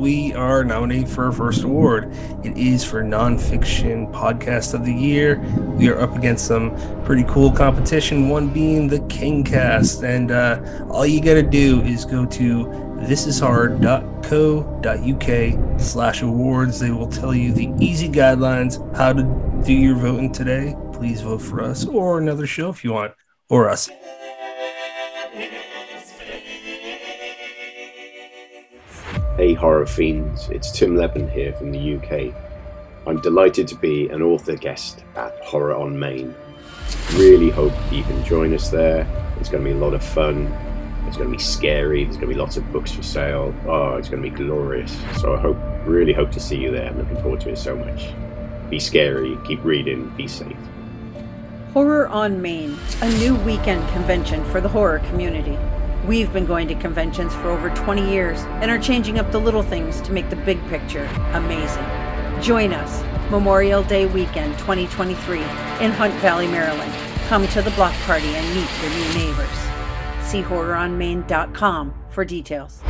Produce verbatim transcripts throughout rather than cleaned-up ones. we are nominated for our first award. It is for Nonfiction Podcast of the Year. We are up against some pretty cool competition, one being the King Cast. And uh, all you got to do is go to thisishard.co.uk slash awards. They will tell you the easy guidelines, how to do your voting today. Please vote for us or another show if you want, or us. Hey horror fiends, it's Tim Lebbon here from the U K. I'm delighted to be an author guest at Horror on Main. Really hope you can join us there. It's going to be a lot of fun. It's going to be scary. There's going to be lots of books for sale. Oh, it's going to be glorious. So I hope, really hope to see you there. I'm looking forward to it so much. Be scary, keep reading, be safe. Horror on Main, a new weekend convention for the horror community. We've been going to conventions for over twenty years and are changing up the little things to make the big picture amazing. Join us Memorial Day weekend twenty twenty-three in Hunt Valley, Maryland. Come to the block party and meet your new neighbors. See horror on main dot com for details.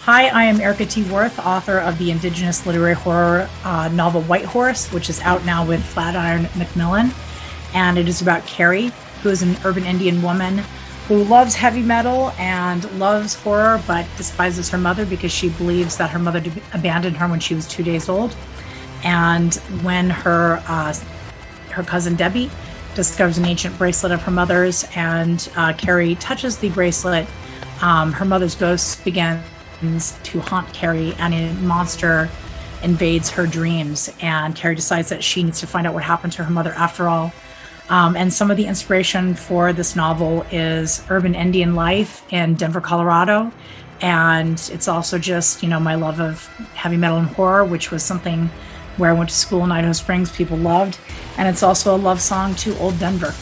Hi, I am Erica T. Worth, author of the Indigenous literary horror uh, novel White Horse, which is out now with Flatiron Macmillan. And it is about Carrie, who is an urban Indian woman who loves heavy metal and loves horror, but despises her mother because she believes that her mother d- abandoned her when she was two days old. And when her uh, her cousin Debbie discovers an ancient bracelet of her mother's, and uh, Carrie touches the bracelet, um, her mother's ghost begins to haunt Carrie, and a monster invades her dreams. And Carrie decides that she needs to find out what happened to her mother after all. Um, and some of the inspiration for this novel is urban Indian life in Denver, Colorado. And it's also just, you know, my love of heavy metal and horror, which was something where I went to school in Idaho Springs, people loved. And it's also a love song to old Denver.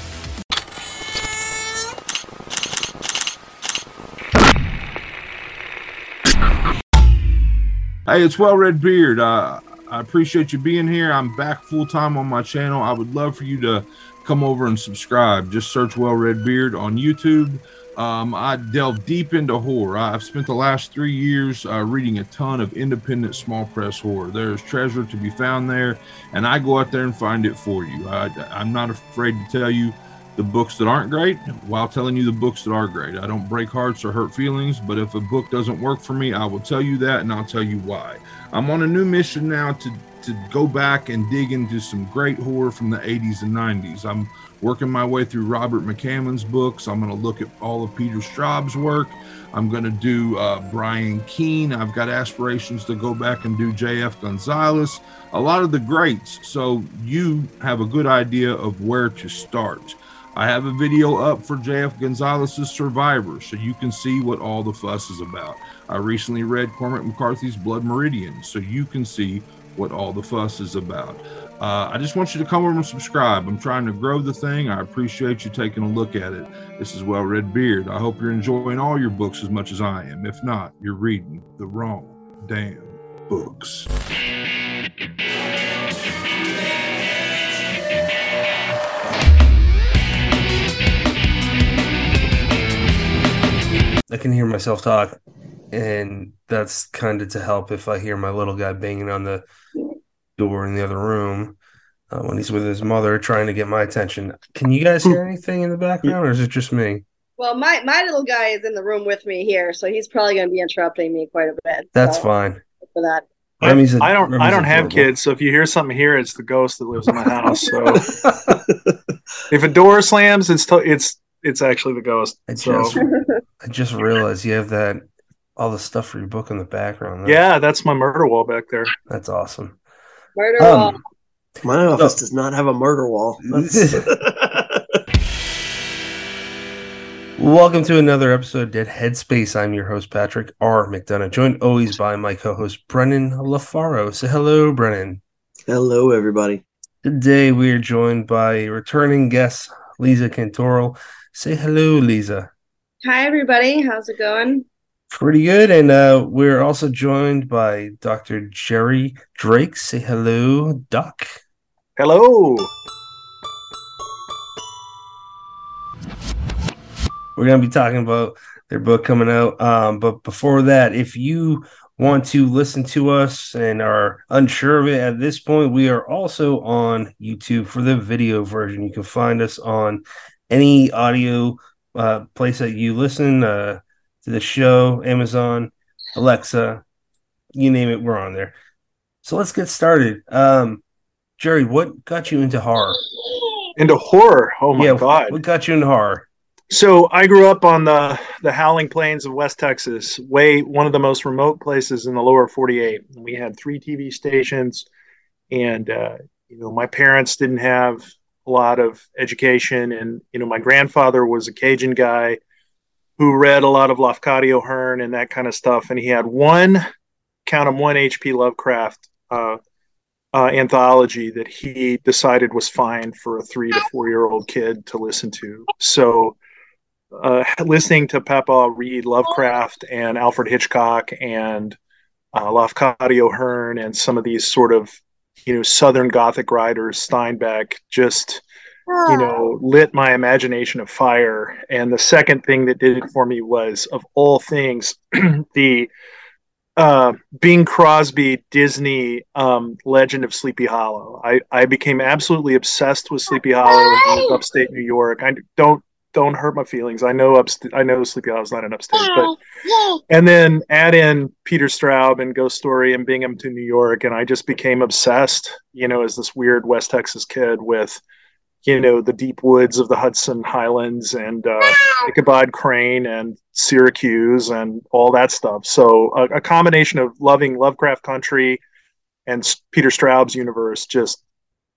Hey, it's Well Red Beard. Uh, I appreciate you being here. I'm back full time on my channel. I would love for you to come over and subscribe. Just search Well Red Beard on YouTube. Um, I delve deep into horror. I've spent the last three years uh, reading a ton of independent small press horror. There's treasure to be found there, and I go out there and find it for you. I, I'm not afraid to tell you the books that aren't great while telling you the books that are great. I don't break hearts or hurt feelings, but if a book doesn't work for me, I will tell you that, and I'll tell you why. I'm on a new mission now to to go back and dig into some great horror from the eighties and nineties. I'm working my way through Robert McCammon's books. I'm going to look at all of Peter Straub's work. I'm going to do uh, Brian Keene. I've got aspirations to go back and do J F Gonzalez, a lot of the greats. So you have a good idea of where to start. I have a video up for J F Gonzalez's Survivor, so you can see what all the fuss is about. I recently read Cormac McCarthy's Blood Meridian, so you can see what all the fuss is about. Uh, I just want you to come over and subscribe. I'm trying to grow the thing. I appreciate you taking a look at it. This is Well Red Beard. I hope you're enjoying all your books as much as I am. If not, you're reading the wrong damn books. I can hear myself talk, and that's kind of to help if I hear my little guy banging on the door in the other room uh, when he's with his mother trying to get my attention. Can you guys hear anything in the background, or is it just me? Well, my, my little guy is in the room with me here, so he's probably going to be interrupting me quite a bit. That's so fine. For that. I, a, I don't, I don't have kids, so if you hear something here, it's the ghost that lives in my house. So if a door slams, it's to, it's it's actually the ghost. I so. just, I just realized you have that all the stuff for your book in the background. Though. Yeah, that's my murder wall back there. That's awesome. Murder um, wall. My office so, does not have a murder wall. Welcome to another episode of Dead Headspace. I'm your host, Patrick R. McDonough, joined always by my co-host, Brennan LaFaro. Say hello, Brennan. Hello, everybody. Today we are joined by returning guest, Leza Cantoral. Say hello, Leza. Hi, everybody. How's it going? Pretty good, and uh, we're also joined by Doctor Jerry Drake. Say hello, Doc. Hello. We're going to be talking about their book coming out. Um, but before that, if you want to listen to us and are unsure of it at this point, we are also on YouTube for the video version. You can find us on any audio uh, place that you listen uh, to the show, Amazon, Alexa, you name it, we're on there. So let's get started. Um, Jerry, what got you into horror? Into horror? Oh, my yeah, God. What got you into horror? So I grew up on the, the howling plains of West Texas, way one of the most remote places in the lower forty-eight. We had three T V stations, and uh, you know, my parents didn't have a lot of education, and you know, my grandfather was a Cajun guy who read a lot of Lafcadio Hearn and that kind of stuff, and he had one, count him, one H P Lovecraft uh, uh, anthology that he decided was fine for a three to four year old kid to listen to. So. Uh, listening to Papa read Lovecraft and Alfred Hitchcock and uh, Lafcadio Hearn and some of these sort of, you know, Southern Gothic writers, Steinbeck, just, you know, lit my imagination afire. And the second thing that did it for me was, of all things, the uh, Bing Crosby Disney um, Legend of Sleepy Hollow. I, I became absolutely obsessed with Sleepy Hollow in upstate New York. I don't Don't hurt my feelings. I know upst- I know Sleepy Hollow's not an upstate, but and then add in Peter Straub and Ghost Story and Bingham to New York, and I just became obsessed, you know, as this weird West Texas kid with, you know, the deep woods of the Hudson Highlands and uh, Ichabod Crane and Syracuse and all that stuff. So a, a combination of loving Lovecraft country and Peter Straub's universe just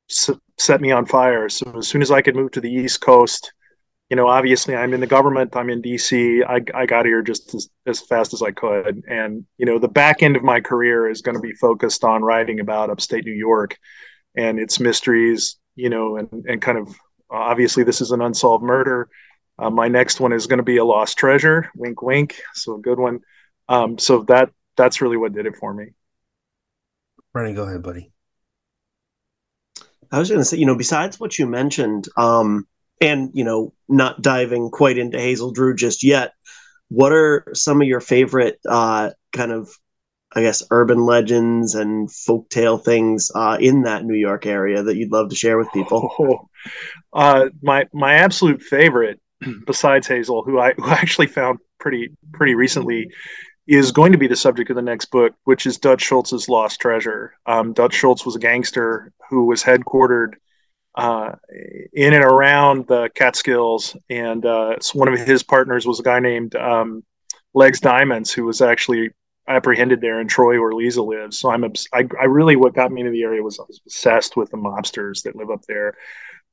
s- set me on fire. So as soon as I could move to the East Coast, you know, obviously I'm in the government, I'm in D C, I, I got here just as, as fast as I could. And, you know, the back end of my career is going to be focused on writing about upstate New York and its mysteries, you know, and, and kind of, uh, obviously this is an unsolved murder. Uh, my next one is going to be a lost treasure, wink, wink. So a good one. Um, so that that's really what did it for me. Brian, go ahead, buddy. I was going to say, you know, besides what you mentioned, um, and, you know, not diving quite into Hazel Drew just yet, what are some of your favorite uh, kind of, I guess, urban legends and folktale things uh, in that New York area that you'd love to share with people? Oh, uh, my my absolute favorite, besides Hazel, who I who I actually found pretty pretty recently, is going to be the subject of the next book, which is Dutch Schultz's Lost Treasure. Um, Dutch Schultz was a gangster who was headquartered Uh, in and around the Catskills, and uh, so one of his partners was a guy named um, Legs Diamonds, who was actually apprehended there in Troy, where Leza lives. So I'm, obs- I, I really, what got me into the area was I was obsessed with the mobsters that live up there.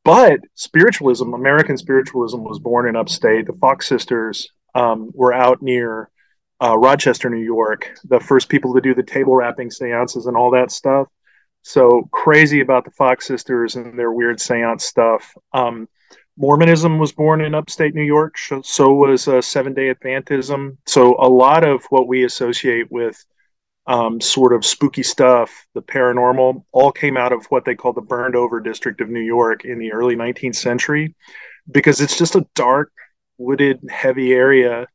But spiritualism, American spiritualism, was born in upstate. The Fox sisters um, were out near uh, Rochester, New York, the first people to do the table wrapping seances and all that stuff. So crazy about the Fox sisters and their weird seance stuff. Um, Mormonism was born in upstate New York. So, so was uh, Seventh-day Adventism. So a lot of what we associate with um, sort of spooky stuff, the paranormal, all came out of what they call the burned over district of New York in the early nineteenth century, because it's just a dark, wooded, heavy area.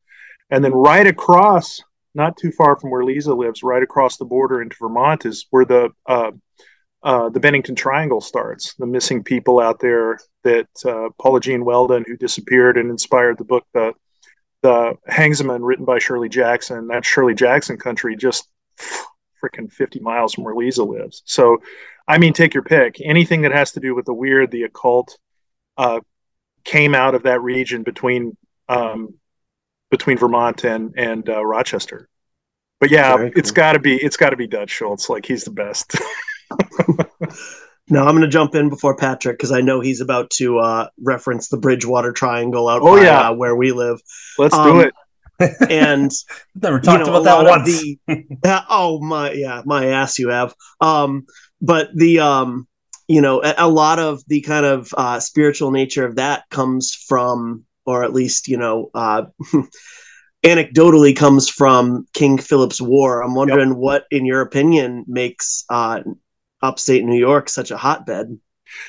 And then right across, not too far from where Leza lives, right across the border into Vermont, is where the uh, uh, the Bennington Triangle starts. The missing people out there that uh, Paula Jean Weldon, who disappeared and inspired the book, the the Hangsman, written by Shirley Jackson. That's Shirley Jackson country, just freaking fifty miles from where Leza lives. So, I mean, take your pick. Anything that has to do with the weird, the occult, uh, came out of that region between. Um, between Vermont and, and uh, Rochester. But yeah, cool. it's gotta be, it's gotta be Dutch Schultz. Like, he's the best. Now I'm going to jump in before Patrick, cause I know he's about to uh, reference the Bridgewater Triangle out oh, by, yeah. uh, where we live. Let's um, do it. And never talked you know, about that once. The, uh, oh my, yeah, my ass you have. Um, but the, um, you know, a, a lot of the kind of uh, spiritual nature of that comes from, or at least, you know, uh, anecdotally comes from King Philip's War. I'm wondering yep. what, in your opinion, makes uh, upstate New York such a hotbed?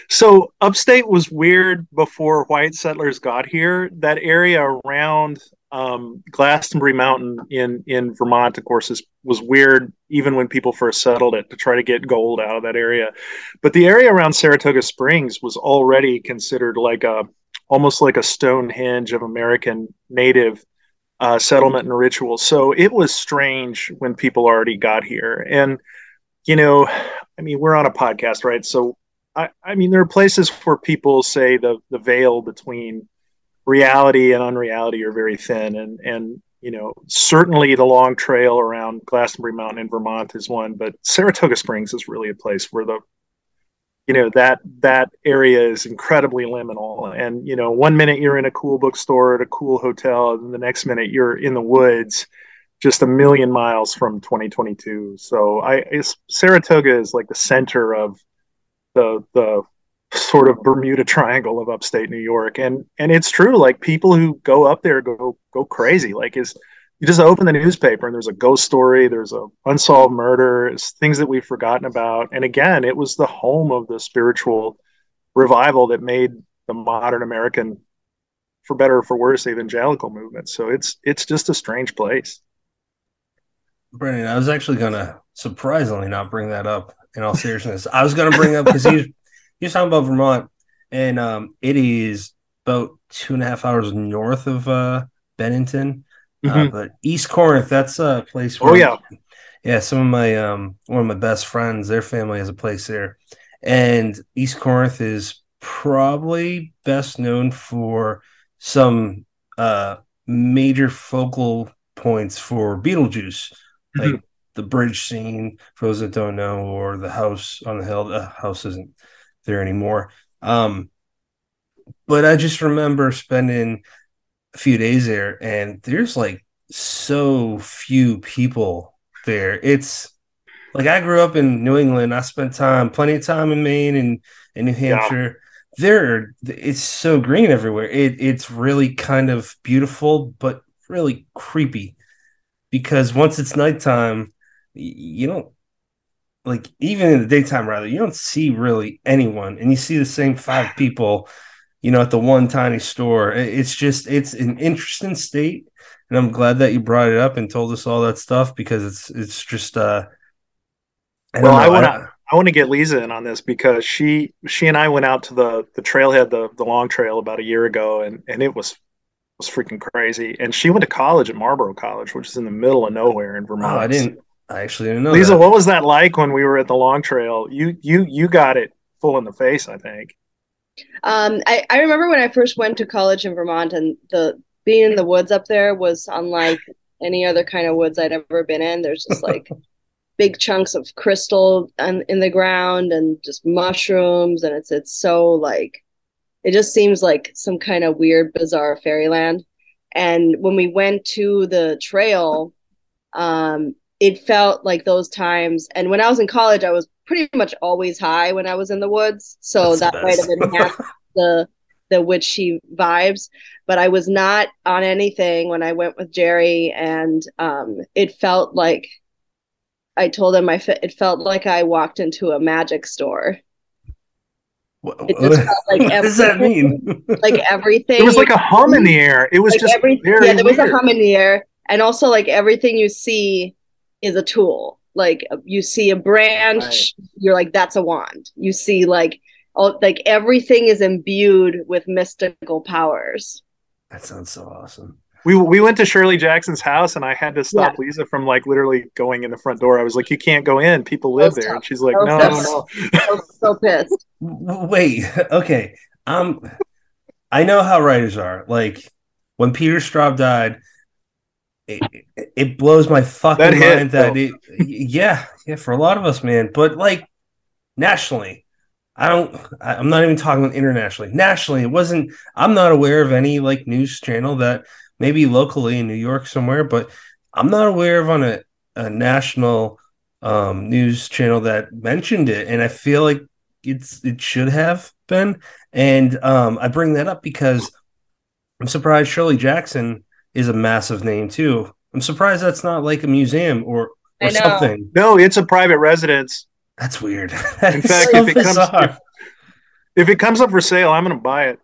So upstate was weird before white settlers got here. That area around um, Glastonbury Mountain in, in Vermont, of course, is, was weird even when people first settled it to try to get gold out of that area. But the area around Saratoga Springs was already considered like a almost like a Stonehenge of American native uh, settlement and ritual. So it was strange when people already got here. And, you know, I mean, we're on a podcast, right? So I, I mean, there are places where people say the, the veil between reality and unreality are very thin. And, and, you know, certainly the long trail around Glastonbury Mountain in Vermont is one, but Saratoga Springs is really a place where the, you know, that, that area is incredibly liminal. And, you know, one minute you're in a cool bookstore at a cool hotel, and the next minute you're in the woods, just a million miles from twenty twenty-two. So I, it's, Saratoga is like the center of the the sort of Bermuda Triangle of upstate New York. And and it's true, like people who go up there go go crazy. Like is you just open the newspaper and there's a ghost story, there's a unsolved murder, it's things that we've forgotten about. And again, it was the home of the spiritual revival that made the modern American, for better or for worse, evangelical movement. So it's it's just a strange place. Brendan, I was actually gonna surprisingly not bring that up. In all seriousness, I was going to bring up because you you're talking about Vermont, and um, it is about two and a half hours north of uh, Bennington, mm-hmm. uh, but East Corinth. That's a place. Where, oh yeah, yeah. Some of my um, one of my best friends, their family has a place there, and East Corinth is probably best known for some uh, major focal points for Beetlejuice, mm-hmm. like. The bridge scene, for those that don't know, or the house on the hill. The house isn't there anymore. Um, but I just remember spending a few days there, and there's like so few people there. It's like I grew up in New England. I spent time, plenty of time in Maine and, and New Hampshire. Yeah. There, it's so green everywhere. It it's really kind of beautiful, but really creepy because once it's nighttime. You don't like even in the daytime, rather, you don't see really anyone, and you see the same five people, you know, at the one tiny store. It's just it's an interesting state, and I'm glad that you brought it up and told us all that stuff because it's it's just uh, I well, know, I want to I want to get Leza in on this because she she and I went out to the the trailhead, the the long trail about a year ago, and and it was. was freaking crazy. And she went to college at Marlborough College, which is in the middle of nowhere in Vermont. Oh, I didn't. I actually didn't know. Leza, that. What was that like when we were at the Long Trail? You you you got it full in the face, I think. Um, I, I remember when I first went to college in Vermont, and the being in the woods up there was unlike any other kind of woods I'd ever been in. There's just like big chunks of crystal in, in the ground, and just mushrooms, and it's it's so like it just seems like some kind of weird, bizarre fairyland. And when we went to the trail, um. It felt like those times. And when I was in college, I was pretty much always high when I was in the woods. So That's that might have enhanced the, the witchy vibes. But I was not on anything when I went with Jerry. And um, it felt like I told him I fe- it felt like I walked into a magic store. What, what, it just felt like what does that mean? Like everything. It was like a hum in the air. It was like just every, very Yeah, there weird. was a hum in the air. And also like everything you see is a tool. Like you see a branch, right. You're like, that's a wand. You see like all like everything is imbued with mystical powers. That sounds so awesome. We we went to Shirley Jackson's house, and I had to stop yeah. Leza from like literally going in the front door. I was like, you can't go in. People live there. Tough. And she's like, no, no, no. I was so pissed. Wait, okay. Um I know how writers are. Like when Peter Straub died. It, it blows my fucking that hit, mind that it, yeah, yeah, for a lot of us, man. But like nationally, I don't, I, I'm not even talking internationally. Nationally, it wasn't, I'm not aware of any like news channel that maybe locally in New York somewhere, but I'm not aware of on a, a national um, news channel that mentioned it. And I feel like it's, it should have been. And um, I bring that up because I'm surprised Shirley Jackson is a massive name too. I'm surprised that's not like a museum or, or something. No, it's a private residence. That's weird. That in fact, so if it bizarre. comes, if, If it comes up for sale, I'm going to buy it.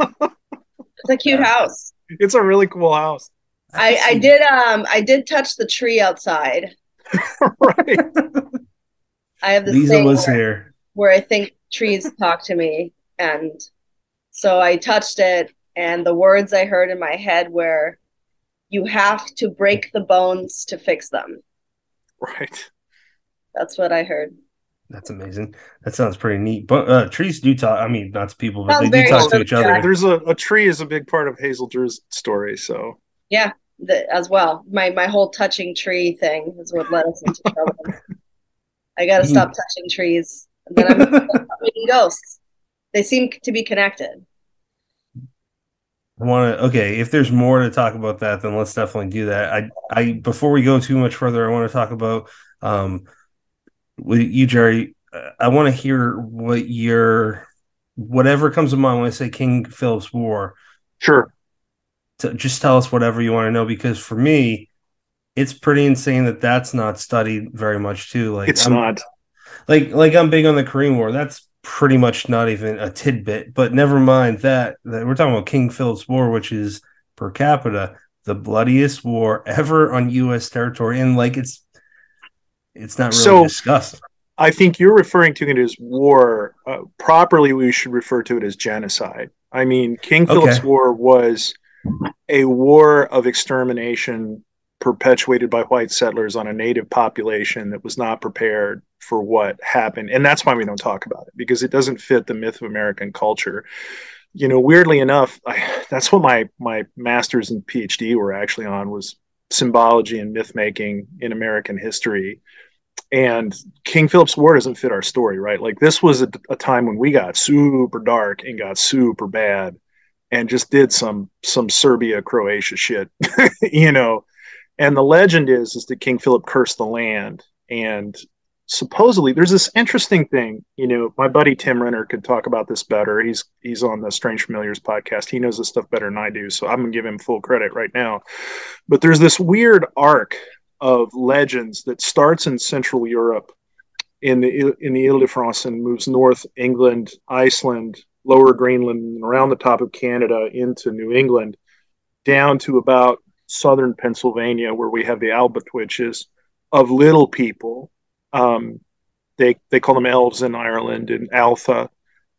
It's a cute house. It's a really cool house. I, I did um I did touch the tree outside. Right. I have this Leza thing was where, here. where I think trees talk to me, and so I touched it, and the words I heard in my head were, "You have to break the bones to fix them." Right. That's what I heard. That's amazing. That sounds pretty neat. But uh, trees do talk. I mean, not to people, but sounds they do talk cool. to each other. There's a, a tree is a big part of Hazel Drew's story. So yeah, the, as well. My my whole touching tree thing is what led us into trouble. I gotta stop touching trees. And then I'm stop meeting ghosts. They seem to be connected. I want to okay. If there's more to talk about that, then let's definitely do that. I I before we go too much further, I want to talk about. Um, With you, Jerry, I want to hear what your whatever comes to mind when I say King Philip's War. Sure. So just tell us whatever you want to know, because for me, it's pretty insane that that's not studied very much too. Like it's I'm, not. Like like I'm big on the Korean War. That's pretty much not even a tidbit. But never mind that. that we're talking about King Philip's War, which is per capita the bloodiest war ever on U S territory, and like it's. It's not really so, discussed. I think you're referring to it as war. Uh, properly, we should refer to it as genocide. I mean, King Philip's okay. War was a war of extermination perpetuated by white settlers on a native population that was not prepared for what happened. And that's why we don't talk about it, because it doesn't fit the myth of American culture. You know, weirdly enough, I, that's what my, my master's and PhD were actually on, was symbology and myth-making in American history. And King Philip's War doesn't fit our story, right? Like this was a, a time when we got super dark and got super bad and just did some some Serbia, Croatia shit, you know. And the legend is, is that King Philip cursed the land. And supposedly there's this interesting thing, you know, my buddy Tim Renner could talk about this better. He's he's on the Strange Familiars podcast. He knows this stuff better than I do, so I'm gonna give him full credit right now. But there's this weird arc of legends that starts in Central Europe, in the in the Ile-de-France, and moves north England, Iceland, lower Greenland, and around the top of Canada into New England, down to about southern Pennsylvania, where we have the Albatwitches of little people. Um, they they call them elves in Ireland, and Altha,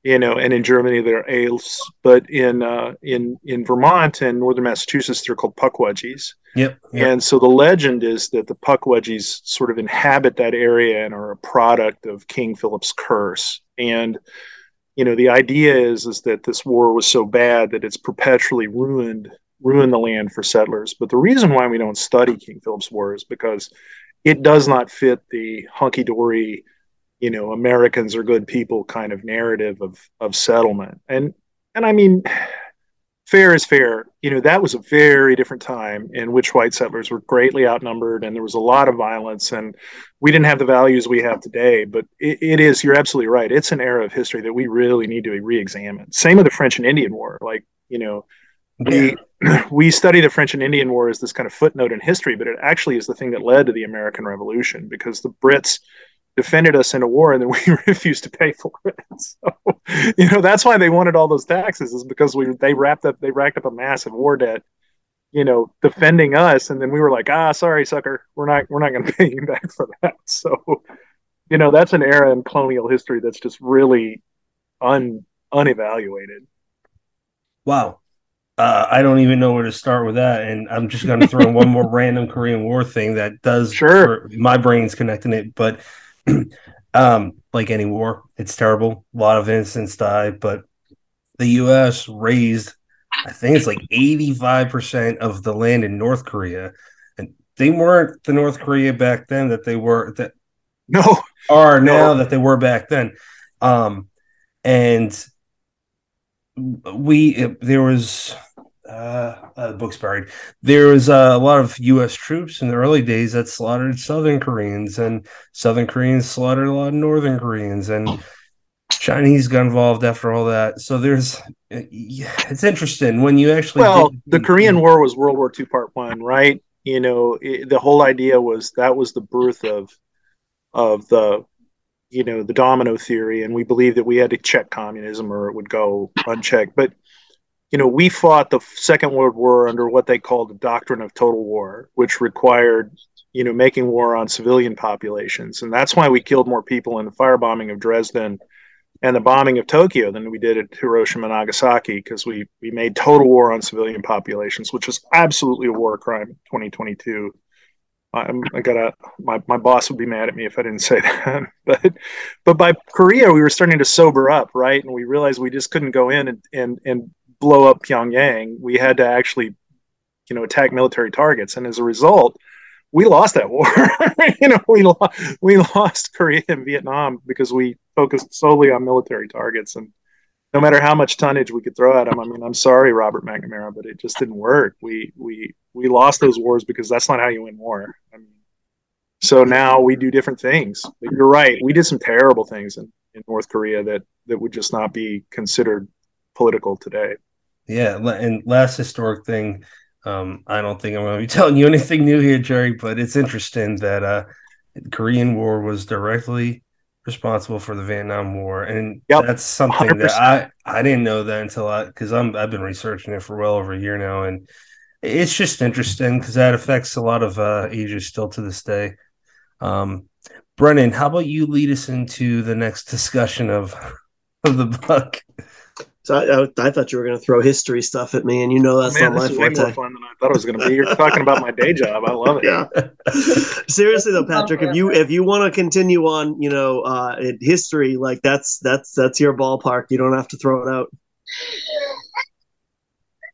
you know, and in Germany they're elves. But in uh, in in Vermont and northern Massachusetts they're called Puckwudgies. Yep, yep. And so the legend is that the Puckwudgies sort of inhabit that area and are a product of King Philip's curse. And you know, the idea is is that this war was so bad that it's perpetually ruined ruined the land for settlers. But the reason why we don't study King Philip's War is because it does not fit the hunky-dory, you know, Americans are good people kind of narrative of of settlement. And and I mean, fair is fair. You know, that was a very different time in which white settlers were greatly outnumbered, and there was a lot of violence, and we didn't have the values we have today. But it, it is, you're absolutely right. It's an era of history that we really need to re-examine. Same with the French and Indian War. Like, you know, we we study the French and Indian War as this kind of footnote in history, but it actually is the thing that led to the American Revolution, because the Brits defended us in a war and then we refused to pay for it. So, you know, that's why they wanted all those taxes, is because we they wrapped up they racked up a massive war debt, you know, defending us, and then we were like, ah, sorry, sucker, we're not we're not going to pay you back for that. So, you know, that's an era in colonial history that's just really un unevaluated. Wow. Uh, I don't even know where to start with that, and I'm just going to throw in one more random Korean War thing that does. Sure, my brain's connecting it, but um, like any war, it's terrible. A lot of innocents die, but the U S raised, I think it's like eighty-five percent of the land in North Korea, and they weren't the North Korea back then that they were that no are no. now that they were back then, um, and we it, there was. Uh, uh, the book's buried. There was uh, a lot of U S troops in the early days that slaughtered Southern Koreans, and Southern Koreans slaughtered a lot of Northern Koreans, and Chinese got involved after all that. So there's, it's interesting when you actually. Well, did, the Korean War was World War Two Part One, right? You know, it, the whole idea was that was the birth of, of the you know, the domino theory, and we believed that we had to check communism or it would go unchecked. But, you know, we fought the Second World War under what they called the doctrine of total war, which required, you know, making war on civilian populations. And that's why we killed more people in the firebombing of Dresden and the bombing of Tokyo than we did at Hiroshima and Nagasaki, because we, we made total war on civilian populations, which is absolutely a war crime in twenty twenty-two. I'm, I gotta, my, my boss would be mad at me if I didn't say that. But but by Korea, we were starting to sober up, right? And we realized we just couldn't go in and, and, and blow up Pyongyang. We had to actually, you know, attack military targets. And as a result, we lost that war. you know, we, lo- we lost Korea and Vietnam because we focused solely on military targets. And no matter how much tonnage we could throw at them, I mean, I'm sorry, Robert McNamara, but it just didn't work. We we we lost those wars because that's not how you win war. I mean, so now we do different things. But you're right. We did some terrible things in, in North Korea that, that would just not be considered political today. Yeah, and last historic thing, um, I don't think I'm going to be telling you anything new here, Jerry, but it's interesting that uh, the Korean War was directly responsible for the Vietnam War, and yep, that's something one hundred percent. that I, I didn't know that until I because I'm I've been researching it for well over a year now, and it's just interesting because that affects a lot of uh, Asia still to this day. Um, Brennan, how about you lead us into the next discussion of of the book? So I, I thought you were going to throw history stuff at me, and you know that's Man, not my forte. This is way more fun than I thought it was going to be. You're talking about my day job. I love it. Yeah. Seriously though, Patrick, if you if you want to continue on, you know, uh, history, like that's that's that's your ballpark. You don't have to throw it out.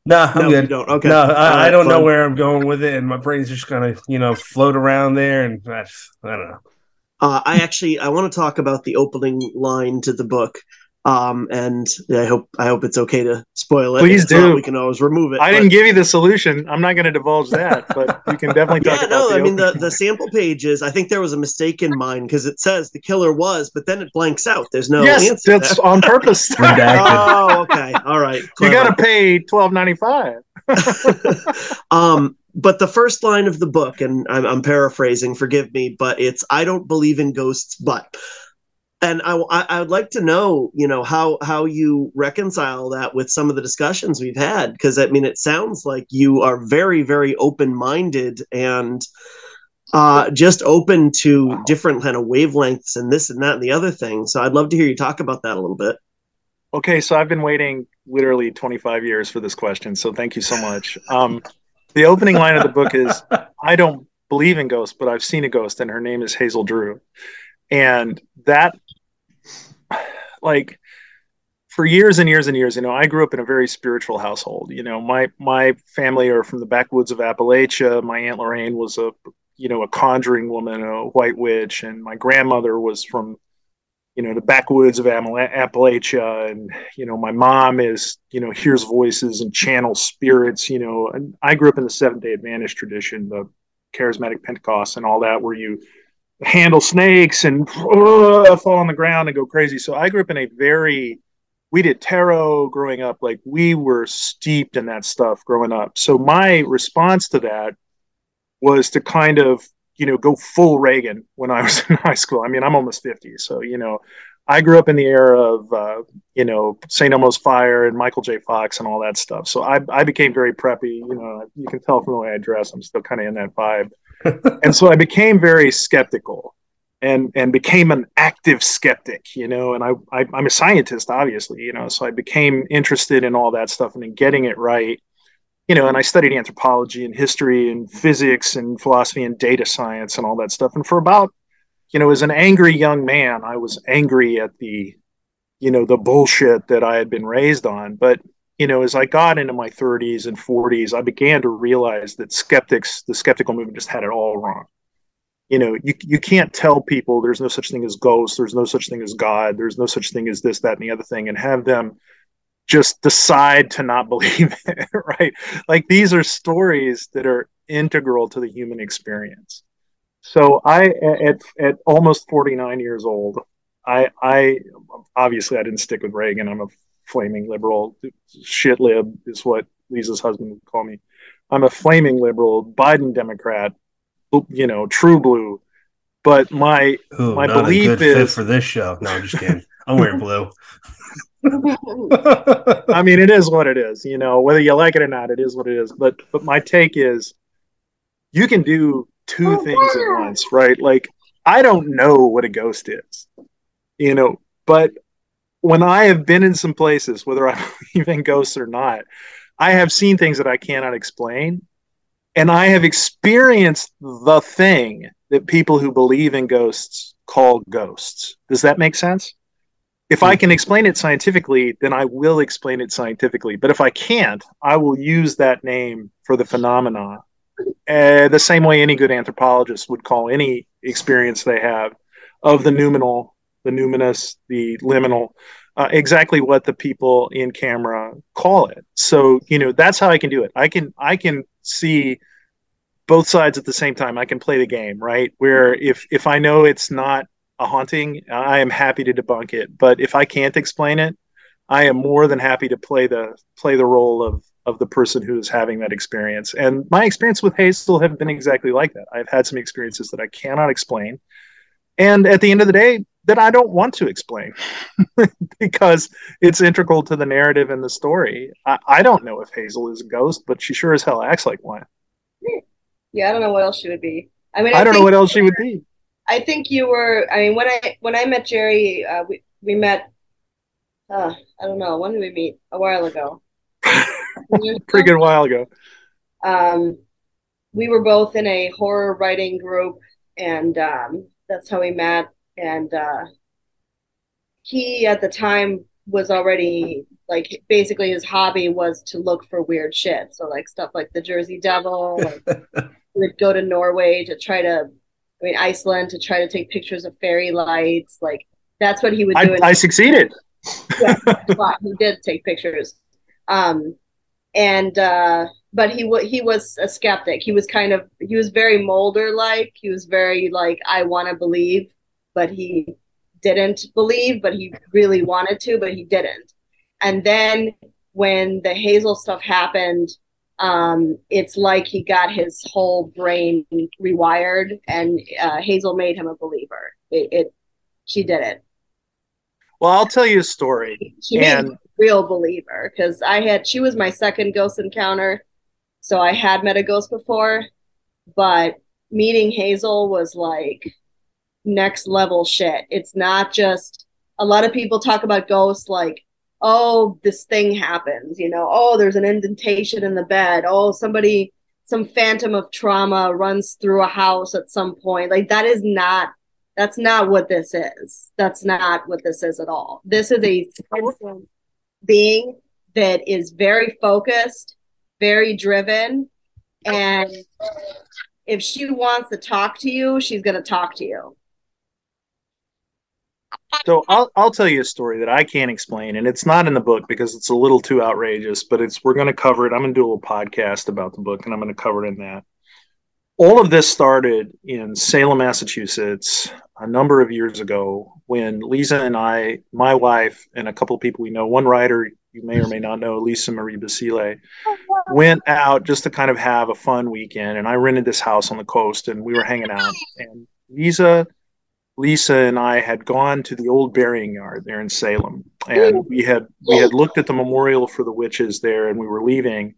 No, I'm no, good. You don't. Okay. No, I, right, I don't fine. know where I'm going with it, and my brain's just going to, you know, float around there, and I, I don't know. Uh, I actually I want to talk about the opening line to the book. Um, and I hope I hope it's okay to spoil it. Please do. Not, we can always remove it. I but... didn't give you the solution. I'm not going to divulge that, but you can definitely talk yeah, about no, the I opening. mean, the, the sample page is, I think there was a mistake in mine because it says the killer was, but then it blanks out. There's no yes, answer. Yes, that's there. On purpose. Oh, okay. All right. Clever. You got to pay twelve ninety-five. um, but the first line of the book, and I'm, I'm paraphrasing, forgive me, but it's, I don't believe in ghosts, but... And I, I would like to know, you know, how, how you reconcile that with some of the discussions we've had, because, I mean, it sounds like you are very, very open-minded and uh, just open to wow. different kind of wavelengths and this and that and the other thing. So I'd love to hear you talk about that a little bit. Okay, so I've been waiting literally twenty-five years for this question, so thank you so much. Um, the opening line of the book is, I don't believe in ghosts, but I've seen a ghost, and her name is Hazel Drew. And that... Like for years and years and years, you know, I grew up in a very spiritual household. You know, my my family are from the backwoods of Appalachia. My Aunt Lorraine was a, you know, a conjuring woman, a white witch. And my grandmother was from, you know, the backwoods of Appalachia. And, you know, my mom is, you know, hears voices and channels spirits, you know. And I grew up in the Seventh-day Adventist tradition, the charismatic Pentecost and all that, where you handle snakes and uh, fall on the ground and go crazy. So I grew up in a very, we did tarot growing up. Like we were steeped in that stuff growing up. So my response to that was to kind of, you know, go full Reagan when I was in high school. I mean, I'm almost fifty. So, you know, I grew up in the era of, uh, you know, Saint Elmo's Fire and Michael J. Fox and all that stuff. So I, I became very preppy. You know, you can tell from the way I dress, I'm still kind of in that vibe. And so I became very skeptical and, and became an active skeptic, you know, and I, I, I'm a scientist, obviously, you know, so I became interested in all that stuff and in getting it right, you know, and I studied anthropology and history and physics and philosophy and data science and all that stuff. And for about, you know, as an angry young man, I was angry at the, you know, the bullshit that I had been raised on. But you know, as I got into my thirties and forties, I began to realize that skeptics, the skeptical movement just had it all wrong. You know, you you can't tell people there's no such thing as ghosts, there's no such thing as God, there's no such thing as this, that, and the other thing, and have them just decide to not believe it, right? Like these are stories that are integral to the human experience. So I, at at almost forty-nine years old, I, I obviously I didn't stick with Reagan. I'm a flaming liberal. Shit lib is what Leza's husband would call me. I'm a flaming liberal, Biden Democrat, you know, true blue. But my Ooh, my not belief a good is fit for this show. No, I'm just kidding. I'm wearing blue. I mean, it is what it is. You know, whether you like it or not, it is what it is. But but my take is, you can do two oh, things wow. at once, right? Like, I don't know what a ghost is, you know. But when I have been in some places, whether I believe in ghosts or not, I have seen things that I cannot explain, and I have experienced the thing that people who believe in ghosts call ghosts. Does that make sense? If I can explain it scientifically, then I will explain it scientifically. But if I can't, I will use that name for the phenomena, uh, the same way any good anthropologist would call any experience they have of the noumenal, the numinous, the liminal, uh, exactly what the people in camera call it. So, you know, that's how I can do it. I can I can see both sides at the same time. I can play the game, right? Where if if I know it's not a haunting, I am happy to debunk it. But if I can't explain it, I am more than happy to play the play the role of of the person who is having that experience. And my experience with Hazel have been exactly like that. I've had some experiences that I cannot explain, and at the end of the day, that I don't want to explain because it's integral to the narrative and the story. I, I don't know if Hazel is a ghost, but she sure as hell acts like one. Yeah, I don't know what else she would be. I mean, I, I don't know what else she would be. I think you were. I mean, when I when I met Jerry, uh, we we met. Uh, I don't know. When did we meet? A while ago. Pretty good while ago. Um, we were both in a horror writing group, and um, that's how we met. And uh, he at the time was already, like, basically his hobby was to look for weird shit. So, like, stuff like the Jersey Devil. Like, he would go to Norway to try to, I mean, Iceland to try to take pictures of fairy lights. Like, that's what he would do. I, I succeeded. Yeah, he did take pictures. Um, and, uh, but he, w- he was a skeptic. He was kind of, he was very Mulder-like. He was very, like, I want to believe. But he didn't believe, but he really wanted to, but he didn't. And then when the Hazel stuff happened, um, it's like he got his whole brain rewired, and uh, Hazel made him a believer. It, it, she did it. Well, I'll tell you a story. She and... made him a real believer, because I had she was my second ghost encounter, so I had met a ghost before, but meeting Hazel was like next level shit. It's not just, a lot of people talk about ghosts like, oh, this thing happens, you know, oh, there's an indentation in the bed, oh, somebody, some phantom of trauma runs through a house at some point. Like, that is not, that's not what this is. That's not what this is at all. This is a being that is very focused, very driven, and if she wants to talk to you, she's going to talk to you. So I'll I'll tell you a story that I can't explain, and it's not in the book because it's a little too outrageous, but it's we're going to cover it. I'm going to do a little podcast about the book, and I'm going to cover it in that. All of this started in Salem, Massachusetts, a number of years ago when Leza and I, my wife, and a couple of people we know, one writer you may or may not know, Lisa Marie Basile, went out just to kind of have a fun weekend. And I rented this house on the coast, and we were hanging out. And Leza... Lisa and I had gone to the old burying yard there in Salem, and we had we had looked at the memorial for the witches there, and we were leaving,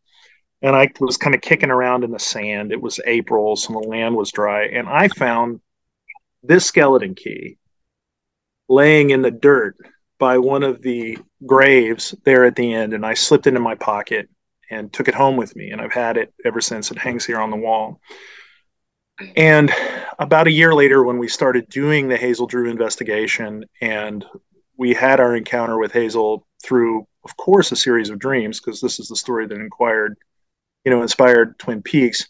and I was kind of kicking around in the sand. It was April, so the land was dry, and I found this skeleton key laying in the dirt by one of the graves there at the end, and I slipped it into my pocket and took it home with me, and I've had it ever since. It hangs here on the wall. And about a year later, when we started doing the Hazel Drew investigation, and we had our encounter with Hazel through, of course, a series of dreams, because this is the story that inquired, you know, inspired Twin Peaks,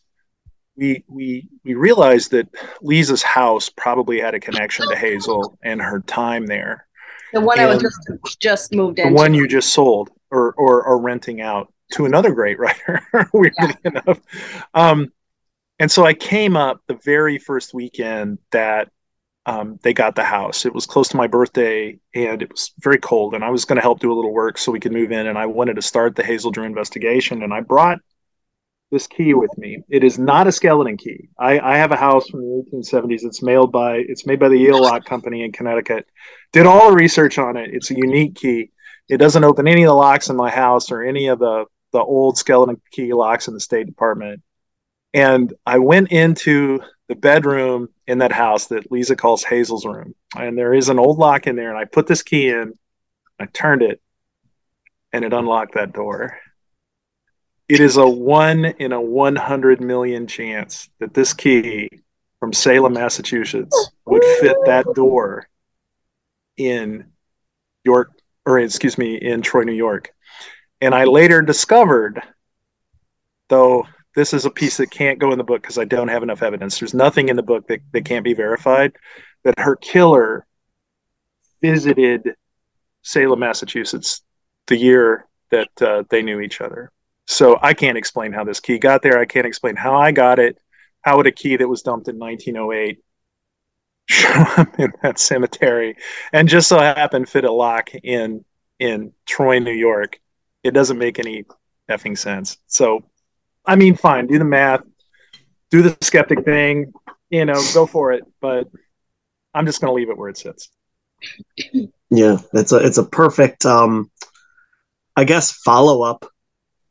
we we we realized that Leza's house probably had a connection to Hazel and her time there. The one and I was just just moved in. The one you just sold or or are renting out to another great writer, weirdly yeah. enough. Um, And so I came up the very first weekend that um, they got the house. It was close to my birthday, and it was very cold, and I was going to help do a little work so we could move in, and I wanted to start the Hazel Drew investigation. And I brought this key with me. It is not a skeleton key. I, I have a house from the eighteen seventies. It's mailed by, it's made by the Yale-Lock Company in Connecticut. Did all the research on it. It's a unique key. It doesn't open any of the locks in my house or any of the, the old skeleton key locks in the State Department. And I went into the bedroom in that house that Leza calls Hazel's room. And there is an old lock in there. And I put this key in, I turned it, and it unlocked that door. It is a one in a one hundred million chance that this key from Salem, Massachusetts would fit that door in York, or excuse me, in Troy, New York. And I later discovered, though this is a piece that can't go in the book because I don't have enough evidence. There's nothing in the book that, that can't be verified, that her killer visited Salem, Massachusetts the year that uh, they knew each other. So I can't explain how this key got there. I can't explain how I got it. How would a key that was dumped in nineteen oh eight show up in that cemetery and just so happened fit a lock in in Troy, New York? It doesn't make any effing sense. So, I mean, fine, do the math, do the skeptic thing, you know, go for it. But I'm just going to leave it where it sits. Yeah, it's a it's a perfect, um, I guess, follow up.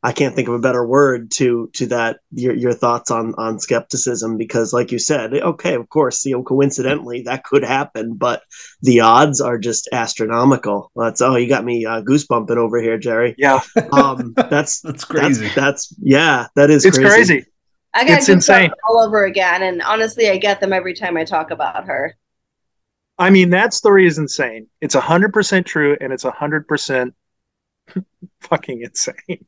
I can't think of a better word to to that, your your thoughts on, on skepticism, because like you said, okay, of course, you know, coincidentally, that could happen, but the odds are just astronomical. That's, oh, you got me uh, goosebumping over here, Jerry. Yeah. Um, that's, that's crazy. That's, that's yeah, that is it's crazy. It's crazy. I got goosebumps all over again, and honestly, I get them every time I talk about her. I mean, that story is insane. It's one hundred percent true, and it's one hundred percent fucking insane.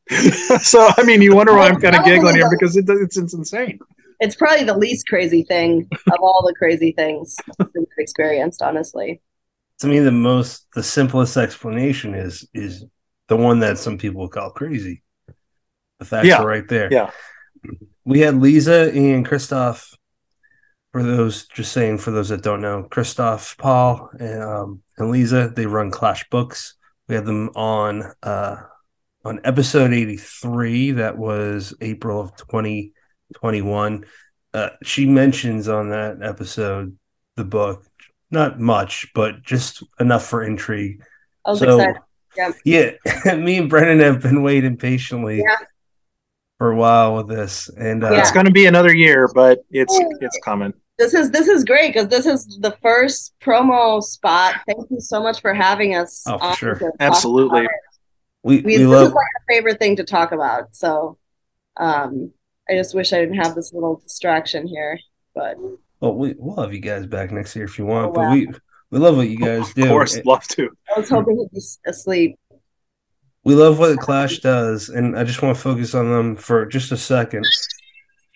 So I mean, you wonder why I'm kind of giggling here, because it, it's, it's insane. It's probably the least crazy thing of all the crazy things we've experienced, honestly. To me, the most the simplest explanation is is the one that some people call crazy. The facts yeah. are right there. Yeah. We had Leza and Christoph, for those just saying for those that don't know, Christoph, Paul, and um and Leza, they run Clash Books. We had them on uh, on episode eighty-three. That was April of twenty twenty-one. Uh, she mentions on that episode the book, not much, but just enough for intrigue. I was so excited. Yeah, yeah. Me and Brennan have been waiting patiently yeah. for a while with this, and uh, yeah. it's going to be another year, but it's it's coming. This is this is great, because this is the first promo spot. Thank you so much for having us. Oh, on sure. Absolutely. We, we, we this love... is like our favorite thing to talk about. So um, I just wish I didn't have this little distraction here. But well, we, we'll have you guys back next year if you want. Oh, but wow. we, we love what you guys do. Of course, it, love to. I was hoping he'd be asleep. We love what Clash does, and I just want to focus on them for just a second.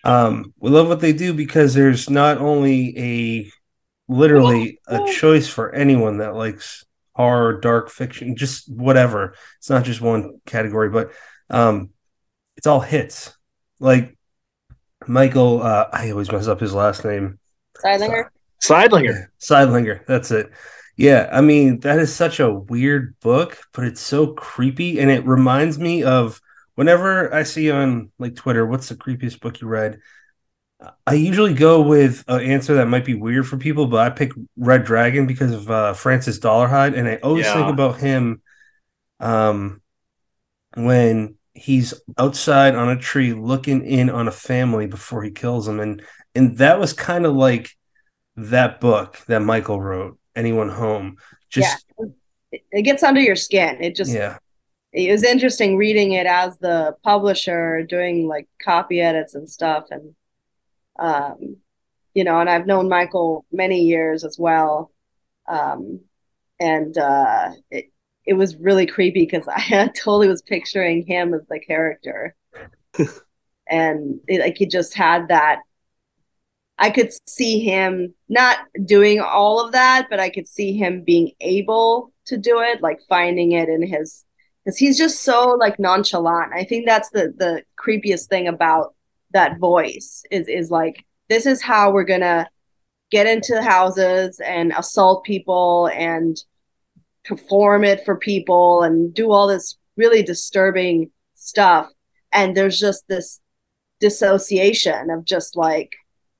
Um, we love what they do, because there's not only a literally a choice for anyone that likes horror, dark fiction, just whatever. It's not just one category, but um, it's all hits. Like Michael, uh, I always mess up his last name. Seidlinger. Seidlinger. Seidlinger. That's it. Yeah, I mean, that is such a weird book, but it's so creepy, and it reminds me of. Whenever I see on like Twitter, what's the creepiest book you read? I usually go with an answer that might be weird for people, but I pick Red Dragon because of uh, Francis Dollarhide, and I always yeah. think about him um, when he's outside on a tree looking in on a family before he kills them, and and that was kind of like that book that Michael wrote, Anyone Home. Just yeah. it gets under your skin. It just yeah. It was interesting reading it as the publisher, doing like copy edits and stuff. And, um, you know, and I've known Michael many years as well. Um, and uh, it, it was really creepy, because I totally was picturing him as the character. And it, like, he just had that. I could see him not doing all of that, but I could see him being able to do it, like finding it in his. Because he's just so like nonchalant. I think that's the the creepiest thing about that voice is is like, this is how we're gonna get into houses and assault people and perform it for people and do all this really disturbing stuff. And there's just this dissociation of just like,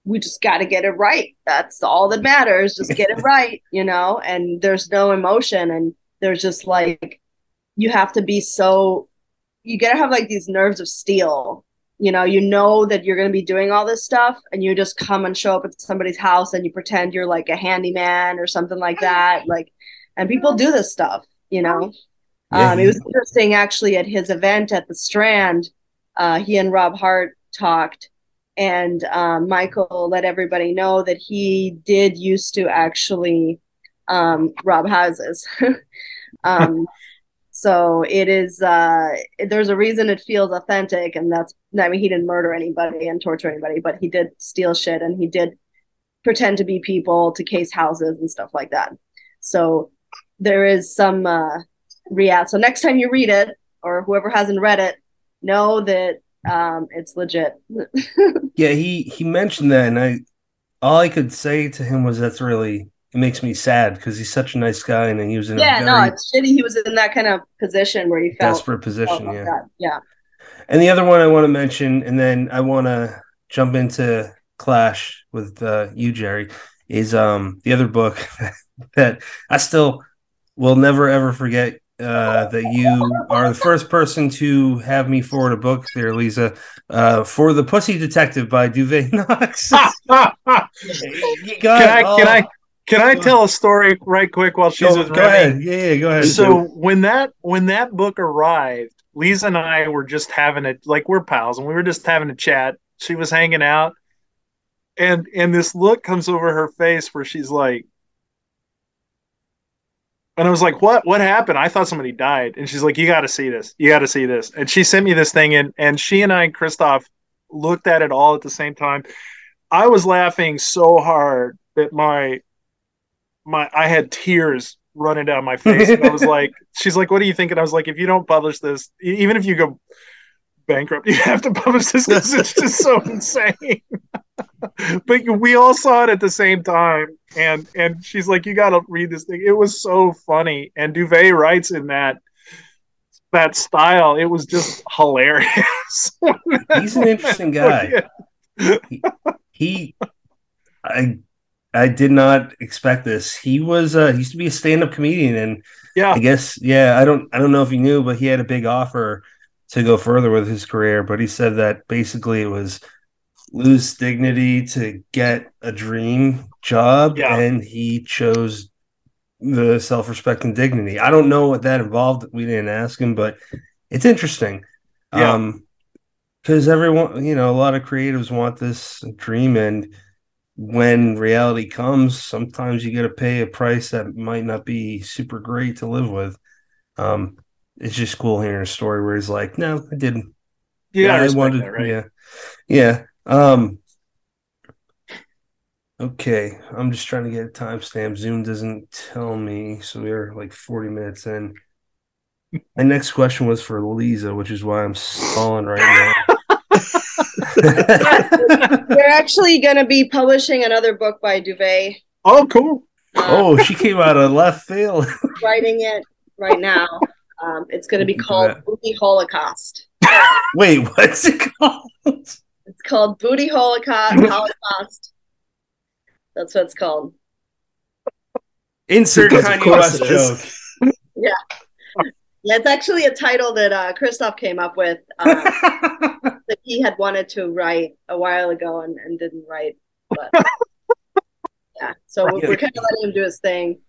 we just got to get it right. That's all that matters. Just get it right, you know, and there's no emotion. And there's just like, you have to be so, you got to have like these nerves of steel, you know, you know that you're going to be doing all this stuff and you just come and show up at somebody's house and you pretend you're like a handyman or something like that. Like, and people do this stuff, you know. Yeah. Um, it was interesting actually at his event at the Strand, uh, he and Rob Hart talked. And um, Michael let everybody know that he did used to actually um, rob houses. um, so it is, uh, there's a reason it feels authentic. And that's, I mean, he didn't murder anybody and torture anybody, but he did steal shit and he did pretend to be people to case houses and stuff like that. So there is some uh, reality. So next time you read it, or whoever hasn't read it, know that um it's legit. Yeah, he he mentioned that, and I all I could say to him was that's really, it makes me sad because he's such a nice guy, and he was in yeah a very no it's shitty he was in that kind of position where he felt desperate position felt yeah like yeah. And the other one I want to mention, and then I want to jump into Clash with uh, you, Jerry, is um the other book that I still will never ever forget. Uh, that you are the first person to have me forward a book there, Leza, uh, for The Pussy Detective by Duvet Knox. Can I can I can I tell a story right quick while she's with me? Go ahead. Yeah, yeah, go ahead. So when that when that book arrived, Leza and I were just having a like we're pals, and we were just having a chat. She was hanging out, and and this look comes over her face where she's like. And I was like, what, what happened? I thought somebody died. And she's like, you got to see this. You got to see this. And she sent me this thing. And, and she and I and Christoph looked at it all at the same time. I was laughing so hard that my, my, I had tears running down my face. And I was like, she's like, what do you think? And I was like, if you don't publish this, even if you go bankrupt, you have to publish this because it's just so insane. But we all saw it at the same time, and and she's like, you gotta read this thing. It was so funny. And Duvet writes in that that style. It was just hilarious. He's an interesting guy. he, he I I did not expect this. He was uh, he used to be a stand-up comedian, and yeah, I guess yeah, I don't I don't know if you knew, but he had a big offer to go further with his career, but he said that basically it was lose dignity to get a dream job, yeah. And he chose the self-respect and dignity. I don't know what that involved. We didn't ask him, but it's interesting. Yeah. Um, because everyone, you know, a lot of creatives want this dream, and when reality comes, sometimes you got to pay a price that might not be super great to live with. Um, it's just cool hearing a story where he's like, "No, I didn't. Yeah, I, I wanted, that, right? yeah, yeah." Um. Okay, I'm just trying to get a timestamp. Zoom doesn't tell me, so we're like forty minutes in. My next question was for Leza, which is why I'm stalling right now. We're actually going to be publishing another book by Duvet. Oh, cool! Uh, oh, she came out of left field. Writing it right now. Um, it's going to be called Booty Holocaust. Wait, what's it called? It's called Booty Holocaust. Holocaust. That's what it's called. Insert Kanye West joke. Yeah. That's actually a title that uh, Christoph came up with um, that he had wanted to write a while ago and, and didn't write. But yeah, so we're, we're kind of letting him do his thing.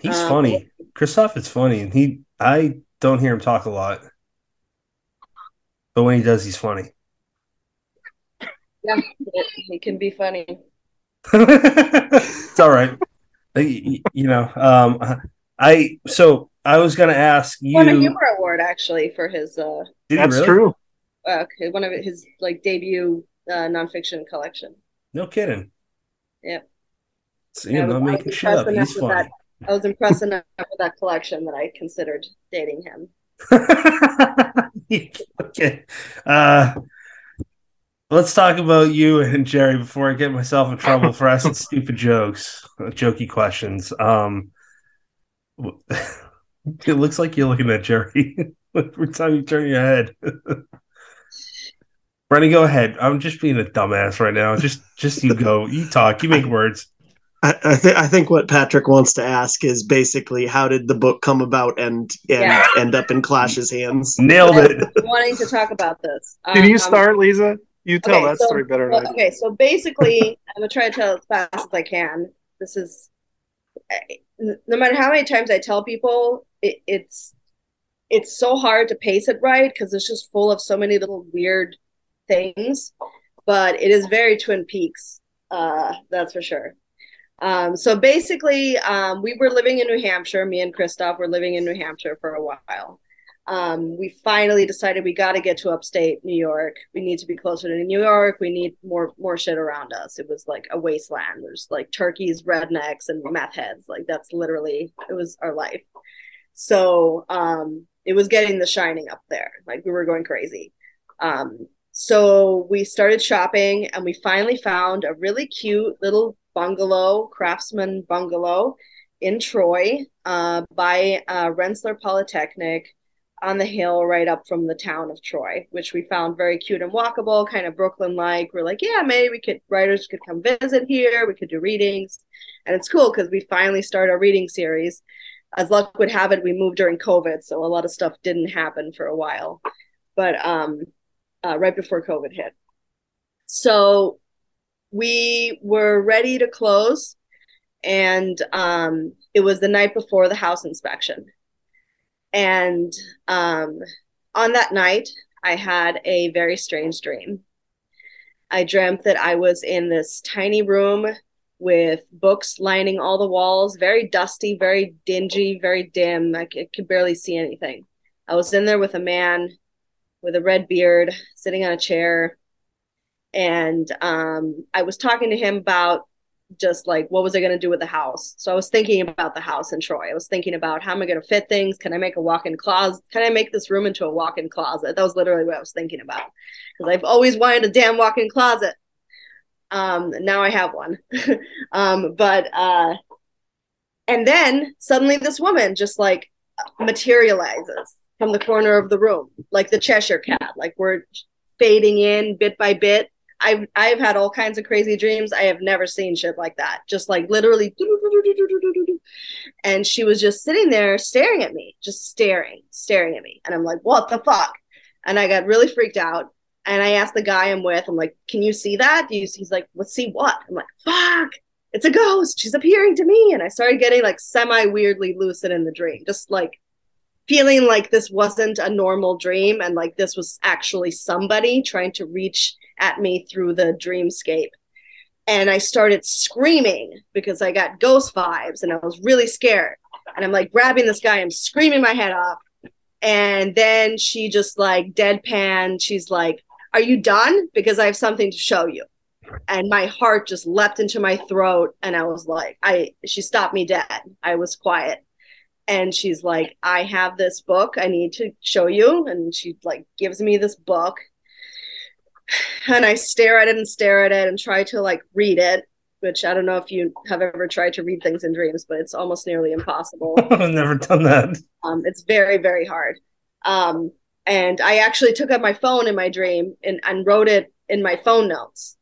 He's um, funny. Christoph is funny, and he I don't hear him talk a lot, but when he does, he's funny. Yeah, it can be funny. It's all right. You, you know, um, I so I was going to ask you. He won a humor award actually for his. Uh, that's really? True. Uh, one of his like debut uh, nonfiction collection. No kidding. Yeah. So you're not making shit up. He's funny. That, I was impressed enough with that collection that I considered dating him. Okay. Uh, Let's talk about you and Jerry before I get myself in trouble for asking stupid jokes, jokey questions. Um, it looks like you're looking at Jerry every time you turn your head. Brennan, go ahead. I'm just being a dumbass right now. Just, just you go. You talk. You make words. I, I, th- I think what Patrick wants to ask is basically, how did the book come about and, and yeah. end up in Clash's hands? Nailed it. Wanting to talk about this. Um, Can you start, um, Leza? You tell okay, that so, story better well, than I do. Okay, so basically, I'm going to try to tell it as fast as I can. This is, no matter how many times I tell people, it, it's it's so hard to pace it right because it's just full of so many little weird things. But it is very Twin Peaks, uh, that's for sure. Um, so basically, um, we were living in New Hampshire. Me and Christoph were living in New Hampshire for a while. Um, we finally decided we got to get to upstate New York. We need to be closer to New York. We need more more shit around us. It was like a wasteland. There's like turkeys, rednecks, and meth heads. Like that's literally, it was our life. So um, it was getting The Shining up there. Like we were going crazy. Um, so we started shopping and we finally found a really cute little bungalow, craftsman bungalow in Troy uh, by uh, Rensselaer Polytechnic, on the hill right up from the town of Troy, which we found very cute and walkable, kind of Brooklyn-like. We're like, yeah, maybe we could, writers could come visit here. We could do readings. And it's cool because we finally start our reading series. As luck would have it, we moved during COVID, so a lot of stuff didn't happen for a while, but um, uh, right before COVID hit. So we were ready to close, and um, it was the night before the house inspection. And um, on that night, I had a very strange dream. I dreamt that I was in this tiny room with books lining all the walls, very dusty, very dingy, very dim. I c- could barely see anything. I was in there with a man with a red beard sitting on a chair. And um, I was talking to him about just like, what was I going to do with the house? So I was thinking about the house in Troy. I was thinking about, how am I going to fit things? Can I make a walk-in closet? Can I make this room into a walk-in closet? That was literally what I was thinking about, because I've always wanted a damn walk-in closet. Um, now I have one. um, but, uh, and then suddenly this woman just like materializes from the corner of the room, like the Cheshire Cat, like we're fading in bit by bit. I've, I've had all kinds of crazy dreams. I have never seen shit like that. Just like literally. And she was just sitting there staring at me, just staring, staring at me. And I'm like, what the fuck? And I got really freaked out. And I asked the guy I'm with, I'm like, can you see that? Do you see? He's like, let's see what? I'm like, fuck, it's a ghost. She's appearing to me. And I started getting like semi weirdly lucid in the dream. Just like feeling like this wasn't a normal dream. And like, this was actually somebody trying to reach at me through the dreamscape. And I started screaming because I got ghost vibes and I was really scared. And I'm like grabbing this guy, I'm screaming my head off. And then she just like deadpan, she's like, are you done? Because I have something to show you. And my heart just leapt into my throat. And I was like, I, she stopped me dead. I was quiet. And she's like, I have this book I need to show you. And she like gives me this book. And I stare at it and stare at it and try to like read it, which I don't know if you have ever tried to read things in dreams, but it's almost nearly impossible. I've never done that. Um, it's very, very hard. Um, and I actually took up my phone in my dream and, and wrote it in my phone notes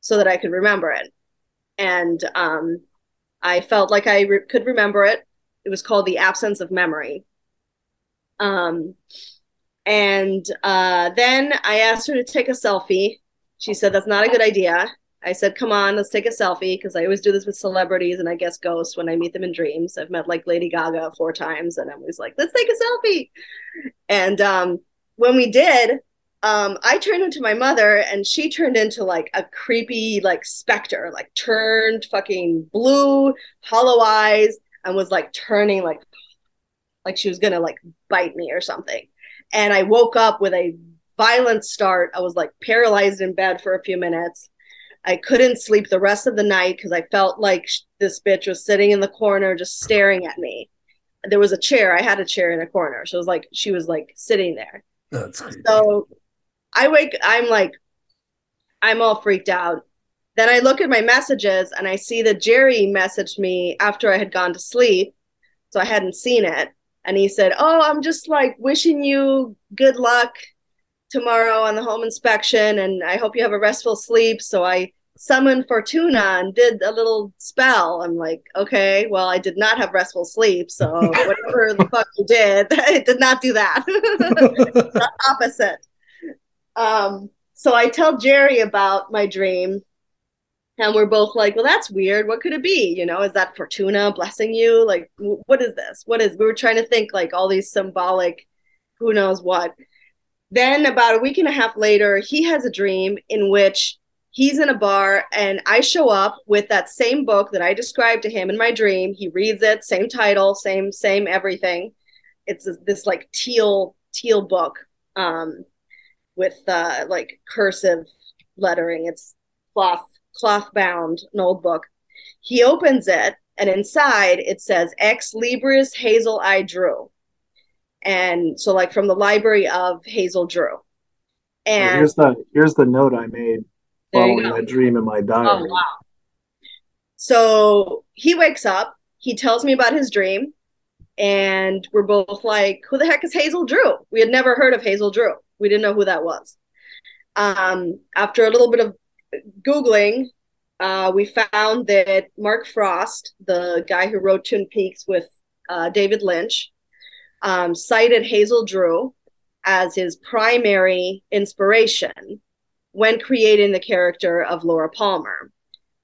so that I could remember it. And um, I felt like I re- could remember it. It was called The Absence of Memory. Um. And uh, then I asked her to take a selfie. She said, that's not a good idea. I said, come on, let's take a selfie, because I always do this with celebrities and I guess ghosts when I meet them in dreams. I've met like Lady Gaga four times and I'm always like, let's take a selfie. And um, when we did, um, I turned into my mother and she turned into like a creepy like specter, like turned fucking blue, hollow eyes, and was like turning like, like she was going to like bite me or something. And I woke up with a violent start. I was like paralyzed in bed for a few minutes. I couldn't sleep the rest of the night because I felt like sh- this bitch was sitting in the corner, just staring at me. There was a chair. I had a chair in a corner. So it was like, she was like sitting there. That's so I wake, I'm like, I'm all freaked out. Then I look at my messages and I see that Jerry messaged me after I had gone to sleep. So I hadn't seen it. And he said, oh, I'm just like wishing you good luck tomorrow on the home inspection, and I hope you have a restful sleep. So I summoned Fortuna and did a little spell. I'm like, okay, well, I did not have restful sleep, so whatever the fuck you did, it did not do that. The opposite. Um, so I tell Jerry about my dream, and we're both like, well, that's weird. What could it be? You know, is that Fortuna blessing you? Like, what is this? What is, we were trying to think like all these symbolic, who knows what. Then about a week and a half later, he has a dream in which he's in a bar and I show up with that same book that I described to him in my dream. He reads it, same title, same, same everything. It's this like teal, teal book um, with uh, like cursive lettering. It's cloth, cloth bound, an old book. He opens it and inside it says Ex Libris Hazel I. Drew. And so like from the library of Hazel Drew. And here's the, here's the note I made following my dream in my diary. Oh, wow. So he wakes up, he tells me about his dream, and we're both like, who the heck is Hazel Drew? We had never heard of Hazel Drew. We didn't know who that was. Um, after a little bit of Googling, uh, we found that Mark Frost, the guy who wrote Twin Peaks with uh, David Lynch, Um, cited Hazel Drew as his primary inspiration when creating the character of Laura Palmer,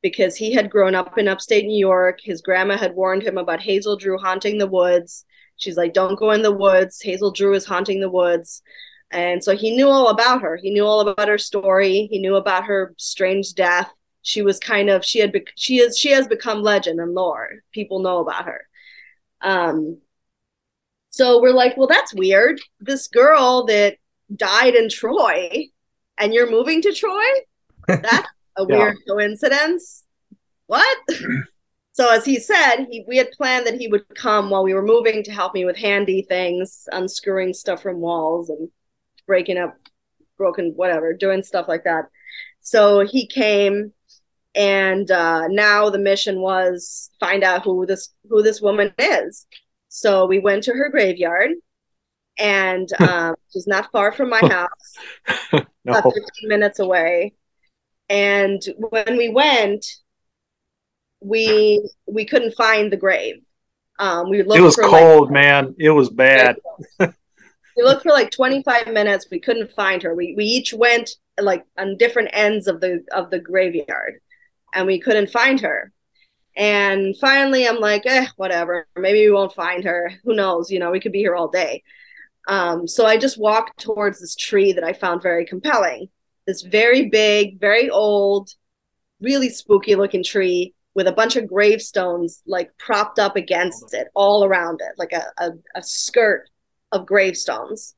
because he had grown up in upstate New York. His grandma had warned him about Hazel Drew haunting the woods. She's like, don't go in the woods. Hazel Drew is haunting the woods. And so he knew all about her. He knew all about her story. He knew about her strange death. She was kind of, she had, be- she is, she has become legend and lore. People know about her. Um, So we're like, well, that's weird. This girl that died in Troy, and you're moving to Troy? That's a yeah. weird coincidence. What? So as he said, he, we had planned that he would come while we were moving to help me with handy things, unscrewing stuff from walls and breaking up broken whatever, doing stuff like that. So he came, and uh, now the mission was find out who this who this woman is. So we went to her graveyard, and um, she's not far from my house, no. about fifteen minutes away. And when we went, we we couldn't find the grave. Um, we looked. It was for cold, like, man. It was bad. We looked for like twenty-five minutes. We couldn't find her. We we each went like on different ends of the of the graveyard, and we couldn't find her. And finally, I'm like, eh, whatever. Maybe we won't find her. Who knows? You know, we could be here all day. Um, so I just walked towards this tree that I found very compelling. This very big, very old, really spooky looking tree with a bunch of gravestones like propped up against it all around it, like a, a, a skirt of gravestones.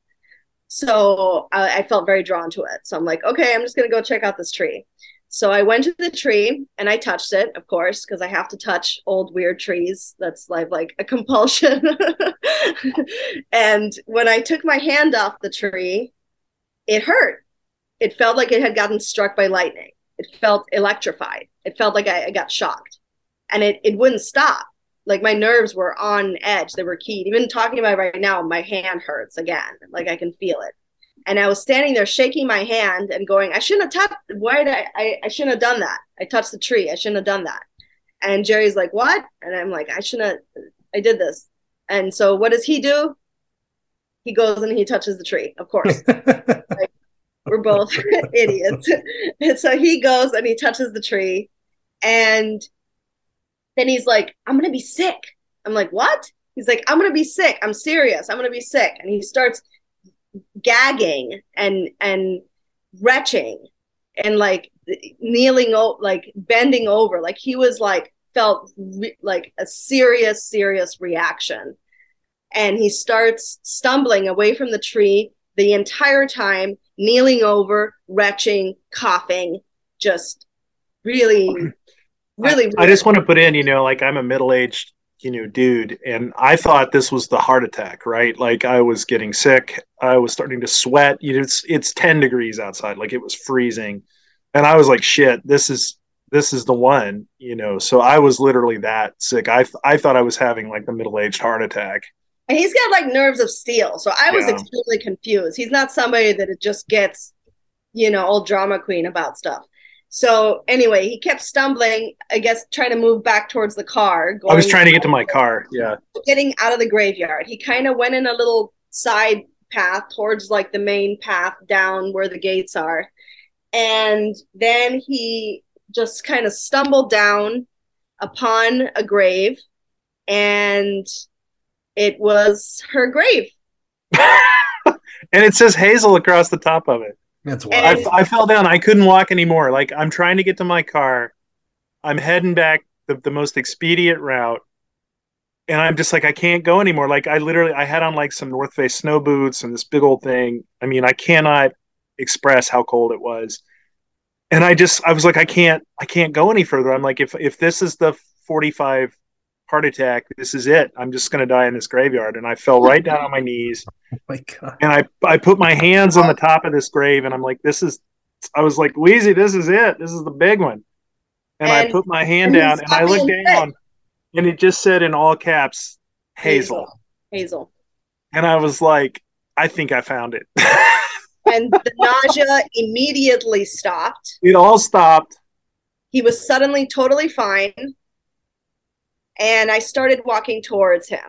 So I, I felt very drawn to it. So I'm like, okay, I'm just going to go check out this tree. So I went to the tree and I touched it, of course, because I have to touch old weird trees. That's like, like a compulsion. And when I took my hand off the tree, it hurt. It felt like it had gotten struck by lightning. It felt electrified. It felt like I, I got shocked. And it, it wouldn't stop. Like my nerves were on edge. They were keyed. Even talking about it right now, my hand hurts again. Like I can feel it. And I was standing there shaking my hand and going, I shouldn't have touched, why did I, I, I shouldn't have done that. I touched the tree. I shouldn't have done that. And Jerry's like, what? And I'm like, I shouldn't have, I did this. And so what does he do? He goes and he touches the tree, of course. Like, we're both idiots. And so he goes and he touches the tree. And then he's like, I'm going to be sick. I'm like, what? He's like, I'm going to be sick. I'm serious. I'm going to be sick. And he starts gagging and and retching and like kneeling o- like bending over, like he was like felt re- like a serious serious reaction, and he starts stumbling away from the tree the entire time, kneeling over, retching, coughing, just really really I, I just want to put in, you know, like I'm a middle-aged, you know, dude, and I thought this was the heart attack, right? Like I was getting sick. I was starting to sweat. You know, it's it's ten degrees outside. Like it was freezing. And I was like, shit, this is, this is the one, you know? So I was literally that sick. I, I thought I was having like the middle-aged heart attack. And he's got like nerves of steel. So I was yeah. extremely confused. He's not somebody that it just gets, you know, old drama queen about stuff. So anyway, he kept stumbling, I guess, trying to move back towards the car. Going I was trying to get to my car. Yeah. Getting out of the graveyard. He kind of went in a little side path towards like the main path down where the gates are. And then he just kind of stumbled down upon a grave, and it was her grave. And it says Hazel across the top of it. That's wild. I, I fell down. I couldn't walk anymore. Like, I'm trying to get to my car. I'm heading back the, the most expedient route. And I'm just like, I can't go anymore. Like, I literally, I had on like some North Face snow boots and this big old thing. I mean, I cannot express how cold it was. And I just, I was like, I can't, I can't go any further. I'm like, if, if this is the forty-five heart attack, this is it. I'm just going to die in this graveyard. And I fell right down on my knees. Oh my God. And I, I put my hands on the top of this grave, and I'm like, this is, I was like, Wheezy, this is it. This is the big one. And, and I put my hand down and I looked down, and it just said in all caps, Hazel. Hazel. And I was like, I think I found it. And the nausea immediately stopped. It all stopped. He was suddenly totally fine. And I started walking towards him.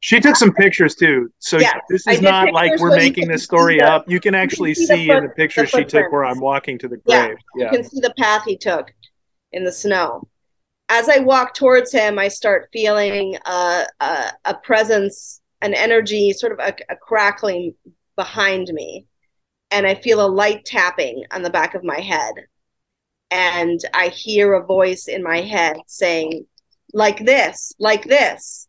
She took some pictures, too. So yeah, this is not like we're making this story up. You can actually see in the picture she took where I'm walking to the grave. Yeah, yeah. You can see the path he took in the snow. As I walk towards him, I start feeling uh, a, a presence, an energy, sort of a, a crackling behind me. And I feel a light tapping on the back of my head. And I hear a voice in my head saying, like this, like this.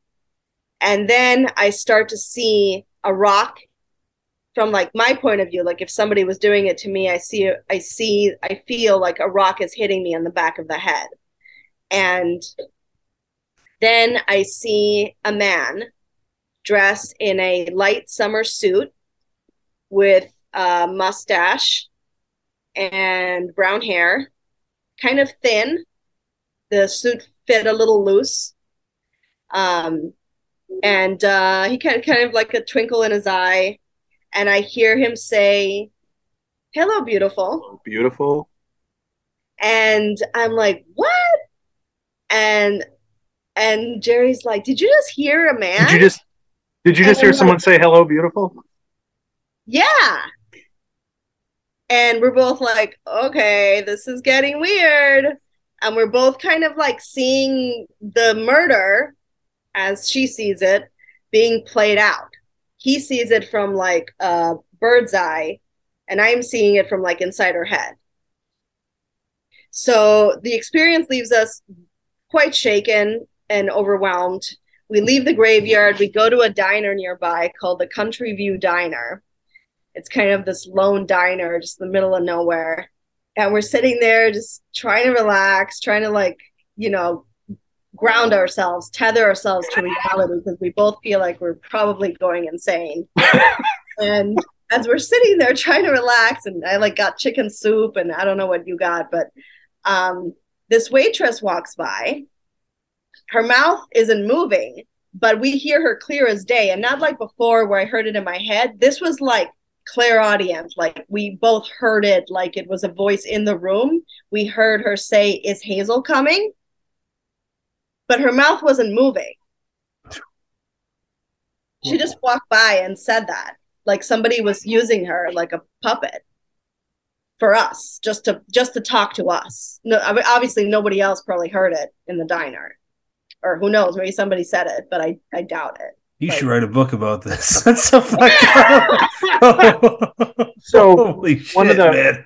And then I start to see a rock from like my point of view. Like if somebody was doing it to me, I see, I see, I feel like a rock is hitting me on the back of the head. And then I see a man dressed in a light summer suit with a mustache and brown hair, kind of thin. The suit fit a little loose. Um, and uh, he kind of, kind of like a twinkle in his eye. And I hear him say, hello, beautiful. Beautiful. And I'm like, what? And and Jerry's like, did you just hear a man? Did you just did you just and hear someone like, say hello, beautiful? Yeah. And we're both like, okay, this is getting weird. And we're both kind of like seeing the murder as she sees it being played out. He sees it from like a bird's eye, and I'm seeing it from like inside her head. So the experience leaves us quite shaken and overwhelmed. We leave the graveyard. We go to a diner nearby called the Country View Diner. It's kind of this lone diner, just in the middle of nowhere. And we're sitting there just trying to relax, trying to like, you know, ground ourselves, tether ourselves to reality, because we both feel like we're probably going insane. And as we're sitting there trying to relax, and I like got chicken soup and I don't know what you got, but um this waitress walks by. Her mouth isn't moving, but we hear her clear as day. And not like before where I heard it in my head. This was like clairaudient. Like we both heard it like it was a voice in the room. We heard her say, is Hazel coming? But her mouth wasn't moving. She just walked by and said that. Like somebody was using her like a puppet. For us, just to just to talk to us. No, I mean, obviously, nobody else probably heard it in the diner, or who knows? Maybe somebody said it, but I, I doubt it. You like, should write a book about this. That's so fucked up. So holy shit, one of the, man.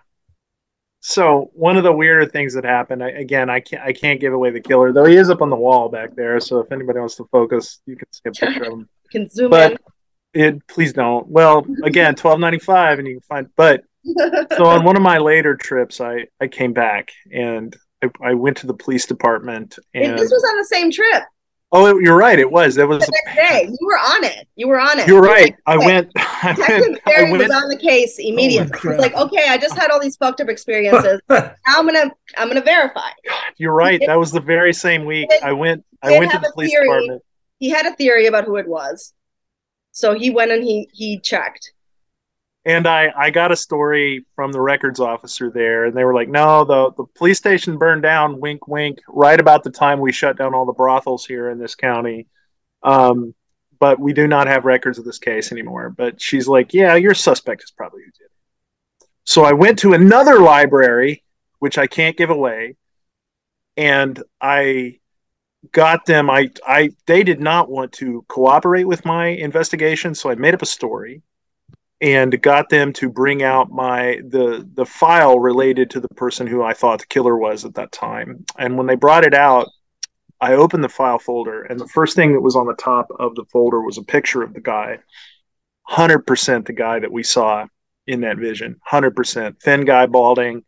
So one of the weirder things that happened. I, again, I can't I can't give away the killer, though he is up on the wall back there. So if anybody wants to focus, you can see a picture of him. You can zoom but in. It please don't. Well, again, twelve ninety five, and you can find but. So on one of my later trips, I, I came back and I, I went to the police department. And, and this was on the same trip. Oh, you're right. It was. That was the next day. You were on it. You were on it. You're right. Like, I went. Detective Barry was on the case immediately. Oh, like, okay, I just had all these fucked up experiences. Now I'm gonna I'm gonna verify. God, you're right. That was the very same week. I went. I went to the police department. He had a theory about who it was. So he went and he he checked. And I, I got a story from the records officer there, and they were like, no, the, the police station burned down, wink, wink, right about the time we shut down all the brothels here in this county. Um, but we do not have records of this case anymore. But she's like, yeah, your suspect is probably who did it. So I went to another library, which I can't give away, and I got them. I, I they did not want to cooperate with my investigation, so I made up a story. And got them to bring out my the the file related to the person who I thought the killer was at that time. And when they brought it out, I opened the file folder, and the first thing that was on the top of the folder was a picture of the guy. one hundred percent the guy that we saw in that vision. one hundred percent. Thin guy, balding,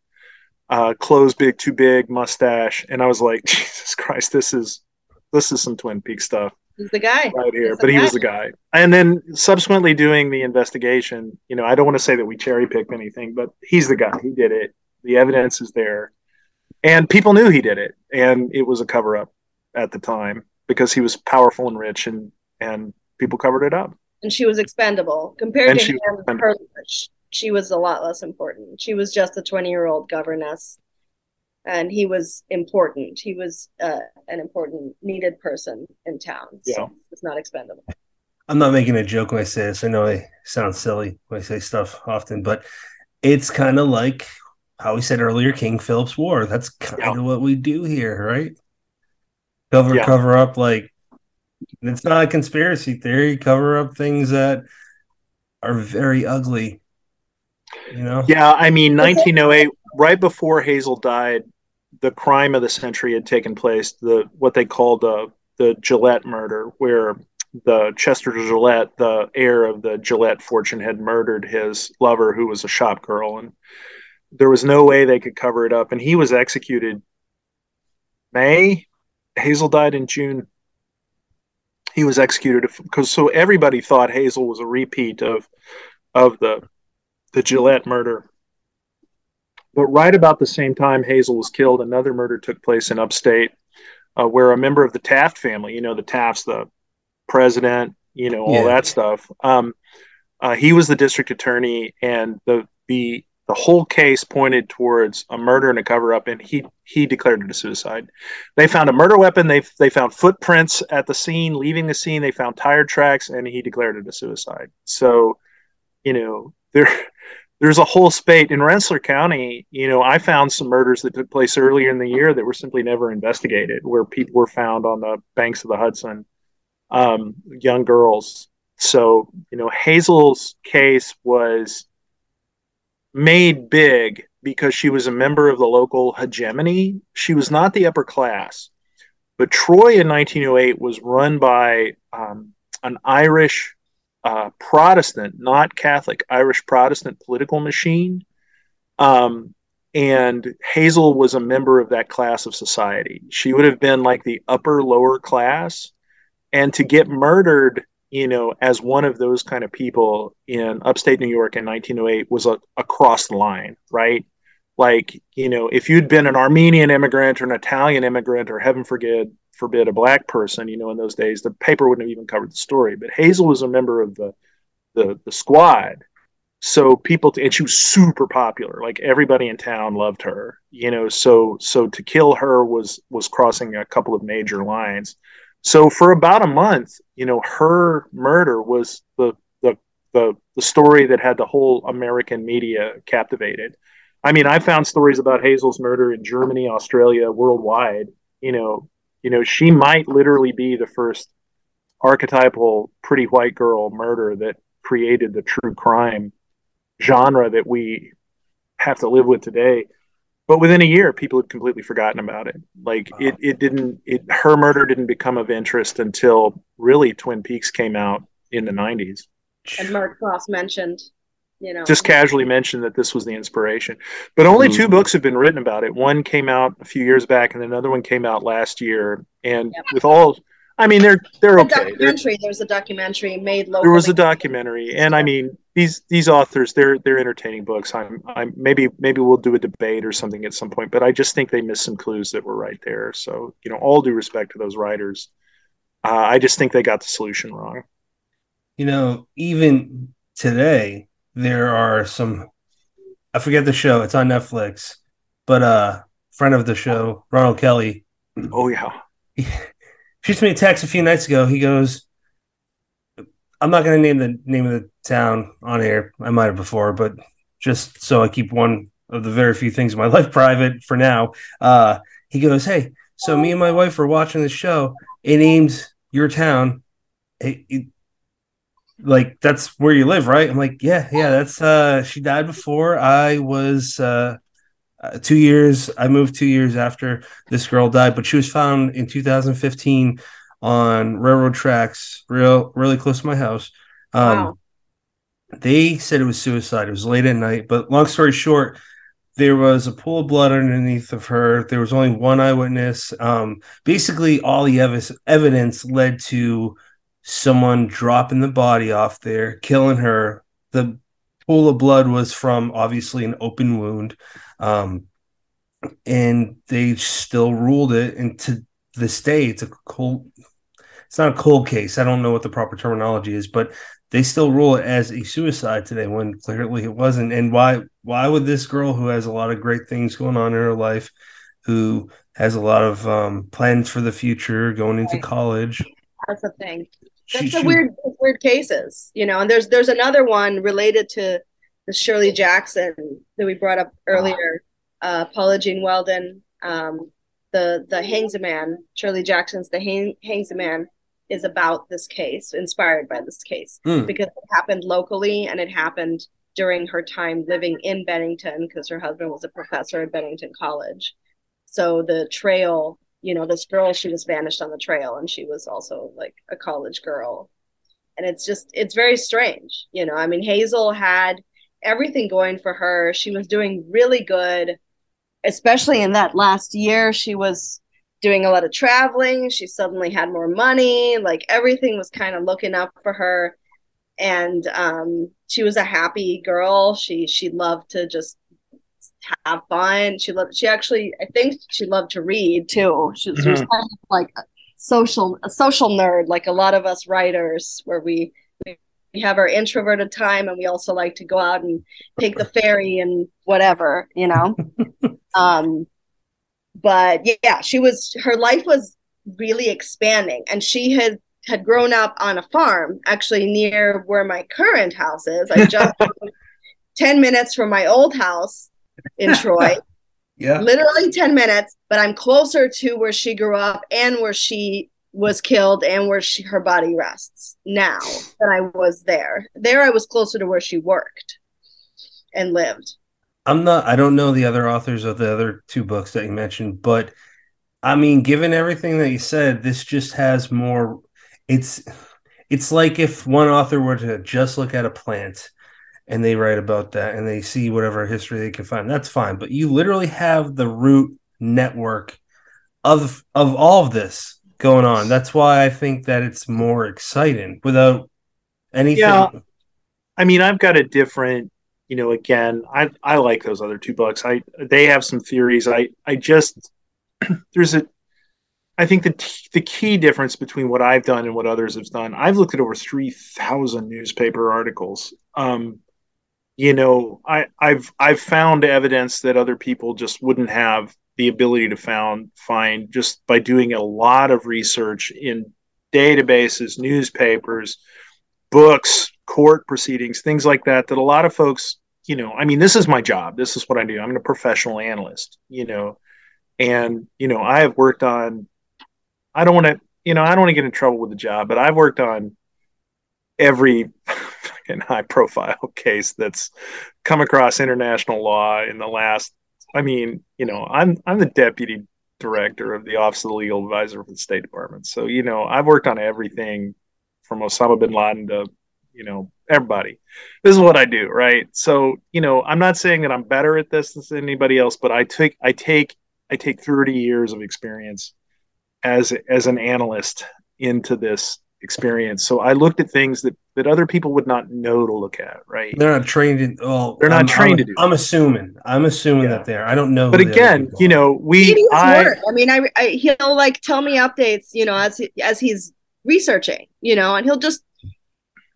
uh, clothes big, too big, mustache. And I was like, Jesus Christ, this is this is some Twin Peaks stuff. He's the guy right here, but he was the guy. And then subsequently doing the investigation, you know, I don't want to say that we cherry picked anything, but he's the guy. He did it. The evidence is there, and people knew he did it, and it was a cover up at the time because he was powerful and rich, and and people covered it up. And she was expendable compared and to him. Her, she was a lot less important. She was just a twenty-year-old governess, and he was important. He was uh, an important, needed person in town. So yeah. It's not expendable. I'm not making a joke when I say this. I know I sound silly when I say stuff often, but it's kind of like how we said earlier, King Philip's War. That's kind of yeah. what we do here, right? Cover, yeah. cover up, like, it's not a conspiracy theory. Cover up things that are very ugly, you know? Yeah, I mean, nineteen oh eight, right before Hazel died, the crime of the century had taken place, the what they called the, the Gillette murder, where the Chester Gillette, the heir of the Gillette fortune, had murdered his lover, who was a shop girl. And there was no way they could cover it up. And he was executed May. Hazel died in June. He was executed because so everybody thought Hazel was a repeat of of the the Gillette murder. But right about the same time Hazel was killed, another murder took place in upstate uh, where a member of the Taft family, you know, the Tafts, the president, you know, all yeah. that stuff. Um, uh, he was the district attorney, and the, the the whole case pointed towards a murder and a cover-up, and he he declared it a suicide. They found a murder weapon. They they found footprints at the scene, leaving the scene. They found tire tracks, and he declared it a suicide. So, you know, there... There's a whole spate in Rensselaer County. You know, I found some murders that took place earlier in the year that were simply never investigated, where people were found on the banks of the Hudson, um, young girls. So, you know, Hazel's case was made big because she was a member of the local hegemony. She was not the upper class, but Troy in nineteen oh eight was run by um, an Irish Uh, Protestant, not Catholic, Irish Protestant political machine. Um, and Hazel was a member of that class of society. She would have been like the upper lower class. And to get murdered, you know, as one of those kind of people in upstate New York in nineteen oh eight was a, a cross the line, right? Like, you know, if you'd been an Armenian immigrant or an Italian immigrant or heaven forbid, forbid a black person, you know, in those days, the paper wouldn't have even covered the story. But Hazel was a member of the the, the squad. So people, t- and she was super popular. Like everybody in town loved her, you know, so so to kill her was was crossing a couple of major lines. So for about a month, you know, her murder was the the the, the story that had the whole American media captivated. I mean, I found stories about Hazel's murder in Germany, Australia, worldwide. You know, you know, she might literally be the first archetypal pretty white girl murder that created the true crime genre that we have to live with today. But within a year, people had completely forgotten about it. Like wow. it, it didn't. It her murder didn't become of interest until really Twin Peaks came out in the nineties. And Mark Frost mentioned. You know, just casually mentioned that this was the inspiration, but only two books have been written about it. One came out a few years back, and another one came out last year. And yeah. with all, I mean, they're they're okay. Documentary. There's a documentary made locally. There was a documentary, and I mean, these these authors, they're they're entertaining books. I'm I'm maybe maybe we'll do a debate or something at some point, but I just think they missed some clues that were right there. So, you know, all due respect to those writers, uh, I just think they got the solution wrong. you know, even today there are some, I forget the show, it's on Netflix, but uh friend of the show, Ronald Kelly. Oh yeah. He shoots me a text a few nights ago. He goes, I'm not going to name the name of the town on air. I might have before, but just so I keep one of the very few things in my life private for now. Uh, he goes, hey, so me and my wife were watching this show. It names your town. It, it, like, that's where you live, right? I'm like, yeah, yeah, that's uh, she died before I was uh, two years. I moved two years after this girl died, but she was found in two thousand fifteen on railroad tracks, real really close to my house. Um, wow. They said it was suicide. It was late at night, but long story short, there was a pool of blood underneath of her. There was only one eyewitness. Um, basically, all the ev- evidence led to someone dropping the body off there, killing her. The pool of blood was from, obviously, an open wound, um, and they still ruled it. And to this day, it's a cold... It's not a cold case. I don't know what the proper terminology is, but they still rule it as a suicide today when clearly it wasn't. And why why would this girl who has a lot of great things going on in her life, who has a lot of um, plans for the future, going into college? That's the thing. That's she, the she, weird weird cases, you know. And there's there's another one related to the Shirley Jackson that we brought up earlier, uh, Paula Jean Weldon, um, the the Hangsaman, Shirley Jackson's The hang, Hangsaman. Is about this case, inspired by this case, mm. because it happened locally and it happened during her time living in Bennington because her husband was a professor at Bennington College. So the trail, you know, this girl, she just vanished on the trail and she was also like a college girl. And it's just, it's very strange. You know, I mean, Hazel had everything going for her. She was doing really good, especially in that last year. She was doing a lot of traveling. She suddenly had more money. Like everything was kind of looking up for her. And um, she was a happy girl. She she loved to just have fun. She loved, she actually, I think she loved to read too. She, mm-hmm. she was kind of like a social, a social nerd, like a lot of us writers, where we, we have our introverted time and we also like to go out and take the ferry and whatever, you know? um, But yeah, she was, her life was really expanding, and she had, had grown up on a farm actually near where my current house is. I just ten minutes from my old house in Troy. Yeah, literally ten minutes, but I'm closer to where she grew up and where she was killed and where she, her body rests now than I was there. There I was closer to where she worked and lived. I'm not, I don't know the other authors of the other two books that you mentioned, but I mean, given everything that you said, this just has more, it's, it's like if one author were to just look at a plant and they write about that and they see whatever history they can find, that's fine. But you literally have the root network of, of all of this going on. That's why I think that it's more exciting without anything. Yeah. I mean, I've got a different, you know, again, I I like those other two books. I they have some theories. I I just there's a I think the t- the key difference between what I've done and what others have done. I've looked at over three thousand newspaper articles. Um, you know, I I've I've found evidence that other people just wouldn't have the ability to found find just by doing a lot of research in databases, newspapers, books, court proceedings, things like that, that a lot of folks, you know, I mean, this is my job. This is what I do. I'm a professional analyst, you know, and, you know, I have worked on, I don't want to, you know, I don't want to get in trouble with the job, but I've worked on every fucking high profile case that's come across international law in the last, I mean, you know, I'm, I'm the deputy director of the Office of the Legal Advisor for the State Department. So, you know, I've worked on everything from Osama bin Laden to, you know, everybody. This is what I do, right? So, you know, I'm not saying that I'm better at this than anybody else, but I take, I take, I take thirty years of experience as as an analyst into this experience. So I looked at things that, that other people would not know to look at, right? They're not trained in. Oh, they're not I'm, trained I'm, to do. I'm assuming. I'm assuming yeah. that they're. I don't know. But again, you know, we. I, I mean, I, I he'll like tell me updates, you know, as as he's researching, you know, and he'll just.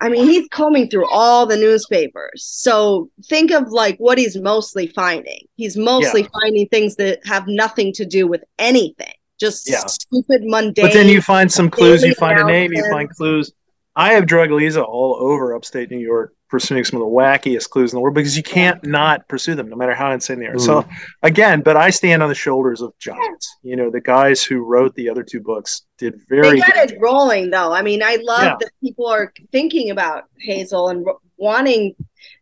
I mean, he's combing through all the newspapers. So think of like what he's mostly finding. He's mostly yeah. finding things that have nothing to do with anything. Just yeah. stupid, mundane. But then you find some clues. You find a name. You find clues. I have drug Leza all over upstate New York, pursuing some of the wackiest clues in the world, because you can't not pursue them, no matter how insane they are. Mm. So again, but I stand on the shoulders of giants. You know, the guys who wrote the other two books did very. They got it job. rolling, though. I mean, I love yeah. that people are thinking about Hazel and wanting.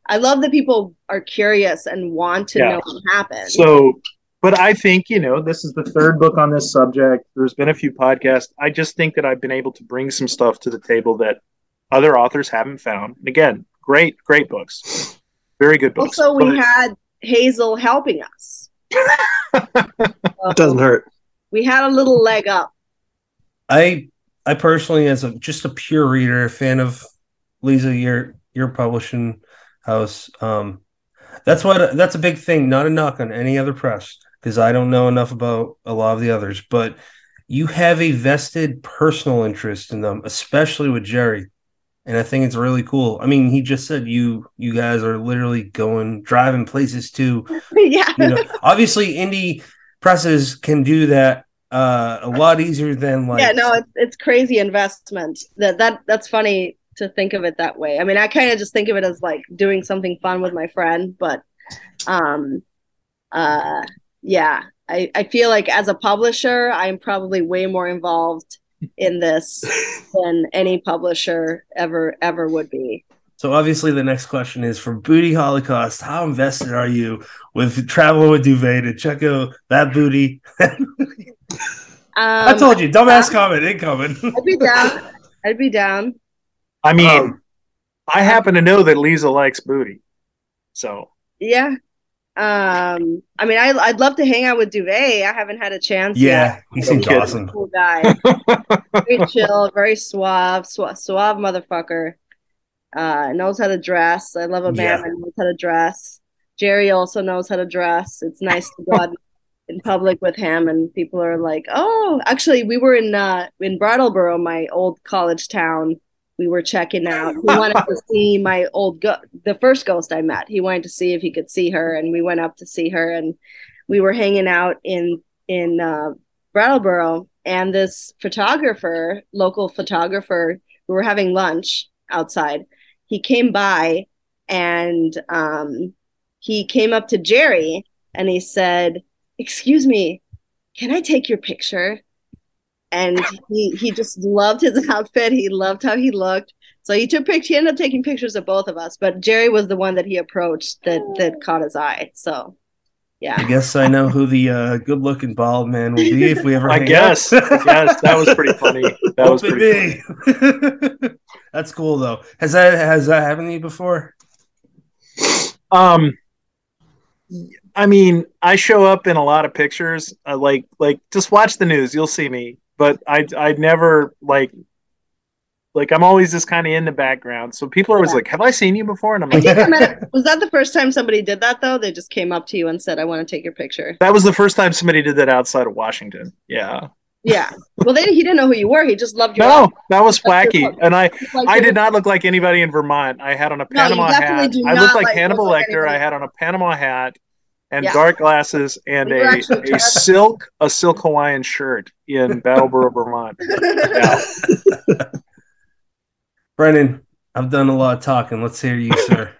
I love that people are curious and want to yeah. know what happened. So, but I think, you know, this is the third book on this subject. There's been a few podcasts. I just think that I've been able to bring some stuff to the table that other authors haven't found. And again, Great, great books. Very good books. Also, we but, had Hazel helping us. It doesn't hurt. We had a little leg up. I I personally, as a, just a pure reader, fan of Leza, your your publishing house. Um, that's what that's a big thing. Not a knock on any other press, because I don't know enough about a lot of the others. But you have a vested personal interest in them, especially with Jerry. And I think it's really cool. I mean, he just said you you guys are literally going, driving places too. yeah. You know, obviously, indie presses can do that uh, a lot easier than like. Yeah, no, it's it's crazy investment. That that that's funny to think of it that way. I mean, I kind of just think of it as like doing something fun with my friend. But, um, uh, yeah, I I feel like as a publisher, I'm probably way more involved in this than any publisher ever ever would be. So obviously the next question is for Booty Holocaust. How invested are you with Traveling with Duvet to check out that booty? um, I told you, dumbass comment incoming. I'd be down. I'd be down. I mean, um, I happen to know that Leza likes booty. So yeah. Um, I mean, I, I'd love to hang out with Duvet. I haven't had a chance yeah, yet. He seems awesome. Cool guy. Very chill, very suave, su- suave motherfucker. Uh, knows how to dress. I love a man yeah. that knows how to dress. Jerry also knows how to dress. It's nice to go out in public with him, and people are like, oh, actually, we were in, uh, in Brattleboro, my old college town. We were checking out. He wanted to see my old go- the first ghost I met. He wanted to see if he could see her, and we went up to see her, and we were hanging out in in uh, Brattleboro. And this photographer, local photographer, we were having lunch outside. He came by, and um, he came up to Jerry, and he said, "Excuse me, can I take your picture?" And he, he just loved his outfit. He loved how he looked. So he took pictures. He ended up taking pictures of both of us. But Jerry was the one that he approached that that caught his eye. So, yeah. I guess I know who the uh, good-looking bald man will be if we ever. I guess. I guess that was pretty funny. That was pretty funny. That's cool though. Has that has that happened to you before? Um. I mean, I show up in a lot of pictures. I like like just watch the news. You'll see me. But I, I never like, like I'm always just kind of in the background. So people are always yeah. like, "Have I seen you before?" And I'm like, I think I met, "Was that the first time somebody did that though? They just came up to you and said, 'I want to take your picture.'" That was the first time somebody did that outside of Washington. Yeah. Yeah. Well, they he didn't know who you were. He just loved your. No, look. That was wacky, and I, like, I did not look like anybody in Vermont. I had on a Panama no, hat. I looked like, like Hannibal Lecter. Anybody. I had on a Panama hat. And yeah. dark glasses and we a, a silk a silk Hawaiian shirt in Brattleboro, Vermont. Yeah. Brennan, I've done a lot of talking. Let's hear you, sir.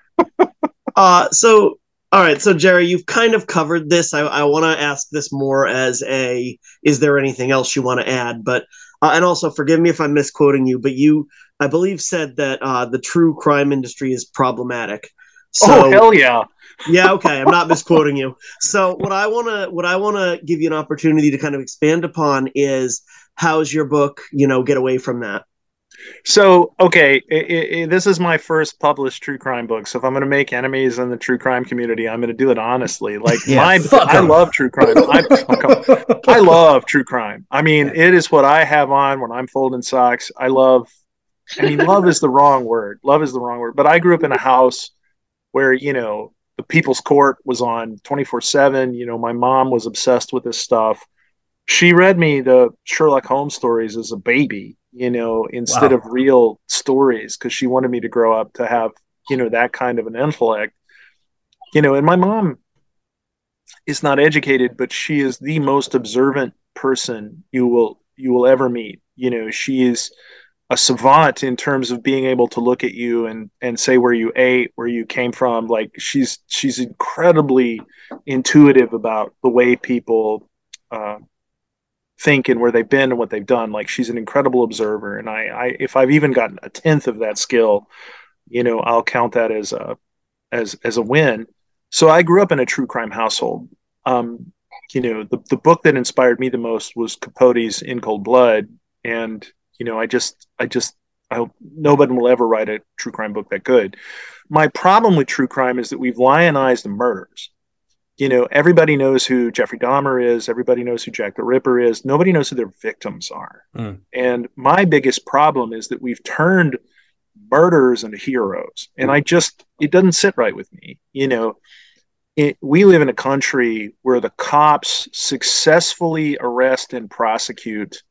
Uh, so, all right. So, Jerry, you've kind of covered this. I, I want to ask this more as a, is there anything else you want to add? But, uh, and also, forgive me if I'm misquoting you, but you, I believe, said that uh, the true crime industry is problematic. So, oh, hell yeah. Yeah, okay, I'm not misquoting you. So what I want to what I want to give you an opportunity to kind of expand upon is how's your book, you know, get away from that. So, okay, it, it, this is my first published true crime book. So if I'm going to make enemies in the true crime community, I'm going to do it honestly. Like yeah, my I em. love true crime. I, I love true crime. I mean, yeah. it is what I have on when I'm folding socks. I love I mean, love is the wrong word. Love is the wrong word, but I grew up in a house where, you know, the People's Court was on twenty-four seven. You know, my mom was obsessed with this stuff. She read me the Sherlock Holmes stories as a baby. you know, instead wow. of real stories, because she wanted me to grow up to have, you know, that kind of an intellect. You know, and my mom is not educated, but she is the most observant person you will you will ever meet. You know, she is a savant in terms of being able to look at you and, and say where you ate, where you came from. Like she's she's incredibly intuitive about the way people uh, think and where they've been and what they've done. Like she's an incredible observer. And I, I if I've even gotten a tenth of that skill, you know, I'll count that as a as as a win. So I grew up in a true crime household. Um, you know, the, the book that inspired me the most was Capote's In Cold Blood. And, you know, I just, I just, I hope nobody will ever write a true crime book that good. My problem with true crime is that we've lionized the murders. You know, everybody knows who Jeffrey Dahmer is. Everybody knows who Jack the Ripper is. Nobody knows who their victims are. Mm. And my biggest problem is that we've turned murderers into heroes. And I just, it doesn't sit right with me. You know, it, we live in a country where the cops successfully arrest and prosecute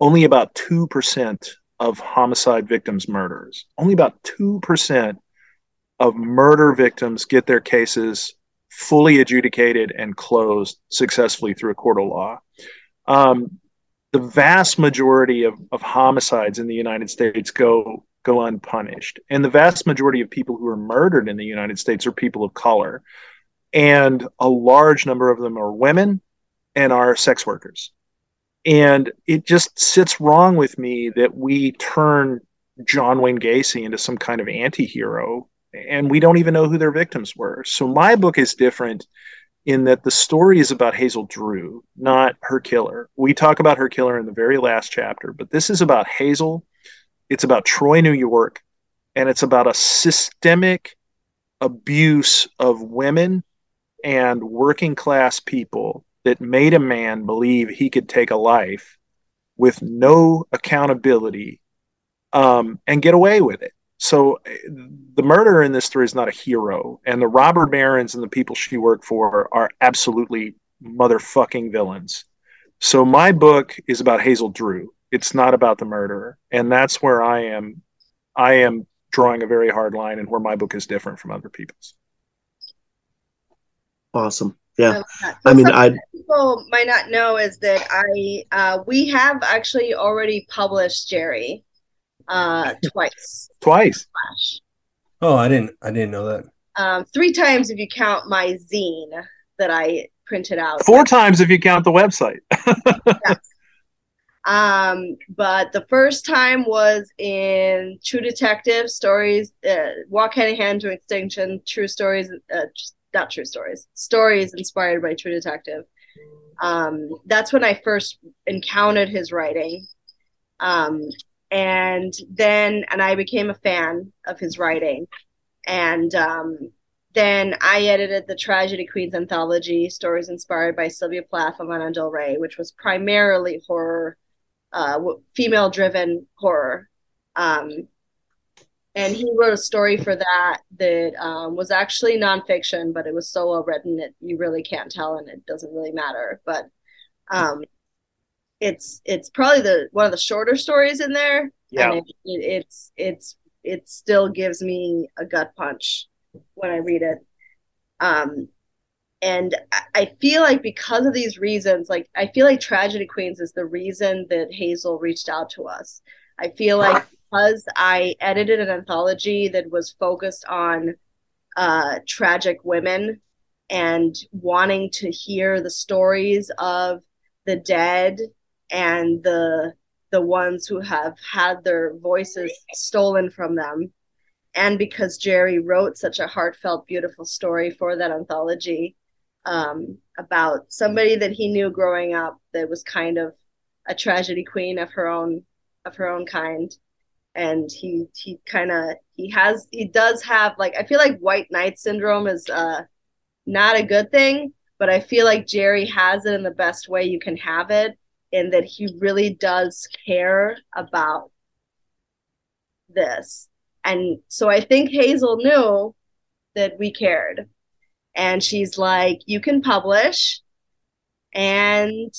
only about two percent of homicide victims' murders. Only about two percent of murder victims get their cases fully adjudicated and closed successfully through a court of law. Um, the vast majority of, of homicides in the United States go go unpunished. And the vast majority of people who are murdered in the United States are people of color. And a large number of them are women and are sex workers. And it just sits wrong with me that we turn John Wayne Gacy into some kind of anti-hero, and we don't even know who their victims were. So my book is different in that the story is about Hazel Drew, not her killer. We talk about her killer in the very last chapter, but this is about Hazel. It's about Troy, New York, and it's about a systemic abuse of women and working class people that made a man believe he could take a life with no accountability um, and get away with it. So the murderer in this story is not a hero, and the robber barons and the people she worked for are absolutely motherfucking villains. So my book is about Hazel Drew. It's not about the murderer. And that's where I am. I am drawing a very hard line, and where my book is different from other people's. Awesome. Yeah. I, I mean, I people might not know is that I, uh, we have actually already published Jerry uh, twice. Twice. Oh, I didn't, I didn't know that. Um, three times if you count my zine that I printed out. Four times if you count the website. Yes. Um, but the first time was in True Detective Stories, uh, Walk Hand in Hand to Extinction, True Stories, uh, not True Stories, Stories Inspired by True Detective. Um, that's when I first encountered his writing. Um, and then, and I became a fan of his writing. And, um, then I edited the Tragedy Queens anthology, Stories Inspired by Sylvia Plath and Lana Del Rey, which was primarily horror. Uh, female-driven horror. Um, and he wrote a story for that that um, was actually nonfiction, but it was so well-written that you really can't tell, and it doesn't really matter. But um, it's it's probably the one of the shorter stories in there. Yeah. And it, it, it's, it's, it still gives me a gut punch when I read it. Um, And I feel like because of these reasons, like I feel like Tragedy Queens is the reason that Hazel reached out to us. I feel like because I edited an anthology that was focused on uh, tragic women and wanting to hear the stories of the dead and the the ones who have had their voices stolen from them. And because Jerry wrote such a heartfelt, beautiful story for that anthology. Um, about somebody that he knew growing up that was kind of a tragedy queen of her own of her own kind, and he he kind of he has he does have like I feel like white knight syndrome is uh, not a good thing, but I feel like Jerry has it in the best way you can have it, in that he really does care about this, and so I think Hazel knew that we cared. And she's like, you can publish, and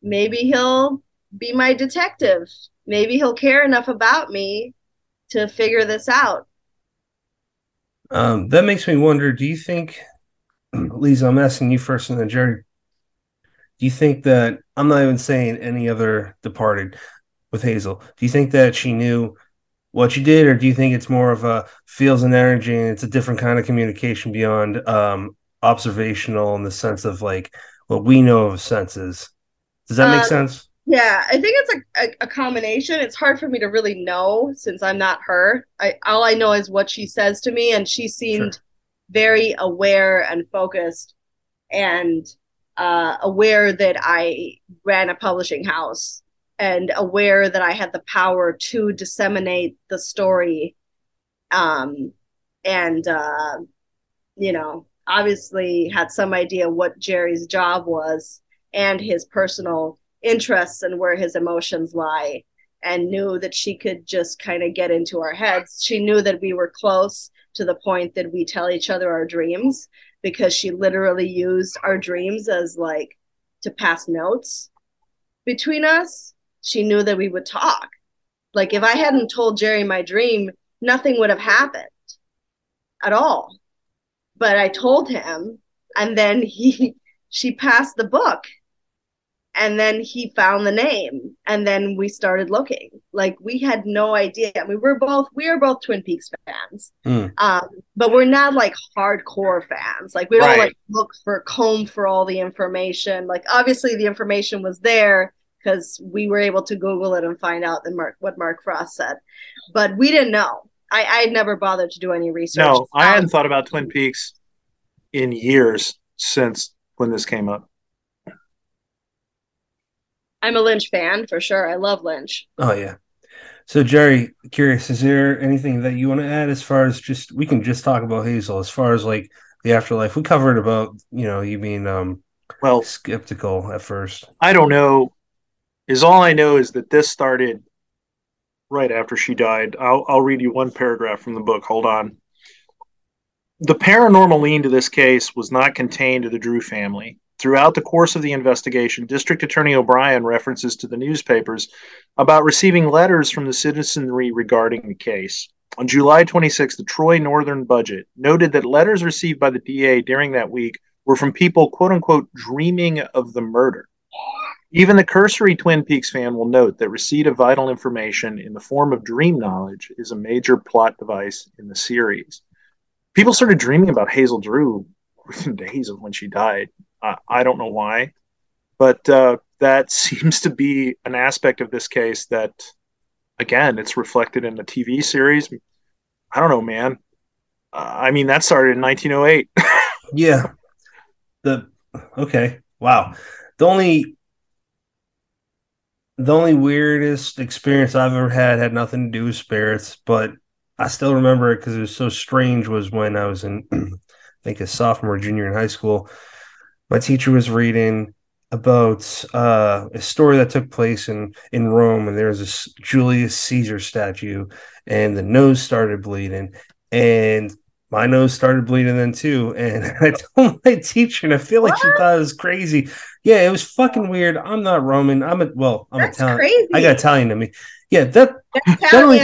maybe he'll be my detective. maybe he'll care enough about me to figure this out. Um, that makes me wonder, do you think, Leza, I'm asking you first and then Jerry, do you think that, I'm not even saying any other departed with Hazel, do you think that she knew what you did, or do you think it's more of a feels and energy and it's a different kind of communication beyond um, observational in the sense of like what we know of senses? Does that um, make sense? Yeah, I think it's a, a, a combination. It's hard for me to really know since I'm not her. I, all I know is what she says to me, and she seemed sure. very aware and focused and uh, aware that I ran a publishing house and aware that I had the power to disseminate the story. Um, and, uh, you know, obviously had some idea what Jerry's job was and his personal interests and where his emotions lie, and knew that she could just kind of get into our heads. She knew that we were close to the point that we tell each other our dreams, because she literally used our dreams as like to pass notes between us. She knew that we would talk. Like if I hadn't told Jerry my dream, nothing would have happened at all. But I told him, and then he, she passed the book. And then he found the name, and then we started looking. Like we had no idea. I mean, we're both we are both Twin Peaks fans, mm. um, but we're not like hardcore fans. Like we don't right. like look for comb for all the information. Like obviously the information was there because we were able to Google it and find out that Mark what Mark Frost said, but we didn't know. I I had never bothered to do any research. No, I hadn't thought about Twin Peaks in years since when this came up. I'm a Lynch fan for sure. I love Lynch. Oh yeah. So Jerry, curious, is there anything that you want to add as far as just, we can just talk about Hazel as far as like the afterlife? We covered about, you know, you mean um well skeptical at first. I don't know. Is all I know is that this started right after she died. I'll I'll read you one paragraph from the book. Hold on. The paranormal lean to this case was not contained to the Drew family. Throughout the course of the investigation, District Attorney O'Brien references to the newspapers about receiving letters from the citizenry regarding the case. On July twenty-sixth, the Troy Northern Budget noted that letters received by the D A during that week were from people, quote-unquote, dreaming of the murder. Even the cursory Twin Peaks fan will note that receipt of vital information in the form of dream knowledge is a major plot device in the series. People started dreaming about Hazel Drew within days of when she died. Uh, I don't know why, but uh, that seems to be an aspect of this case that, again, it's reflected in the T V series. I don't know, man. Uh, I mean, that started in nineteen oh eight. Yeah. The okay. Wow. The only the only weirdest experience I've ever had had nothing to do with spirits, but I still remember it because it was so strange. Was when I was in, I think, a sophomore, junior in high school. My teacher was reading about uh, a story that took place in, in Rome, and there was this Julius Caesar statue, and the nose started bleeding, and my nose started bleeding then too. And I told my teacher, and I feel like what? She thought it was crazy. Yeah, it was fucking weird. I'm not Roman. I'm a well, I'm That's Italian. Crazy. I got Italian in me. Yeah, that, that only,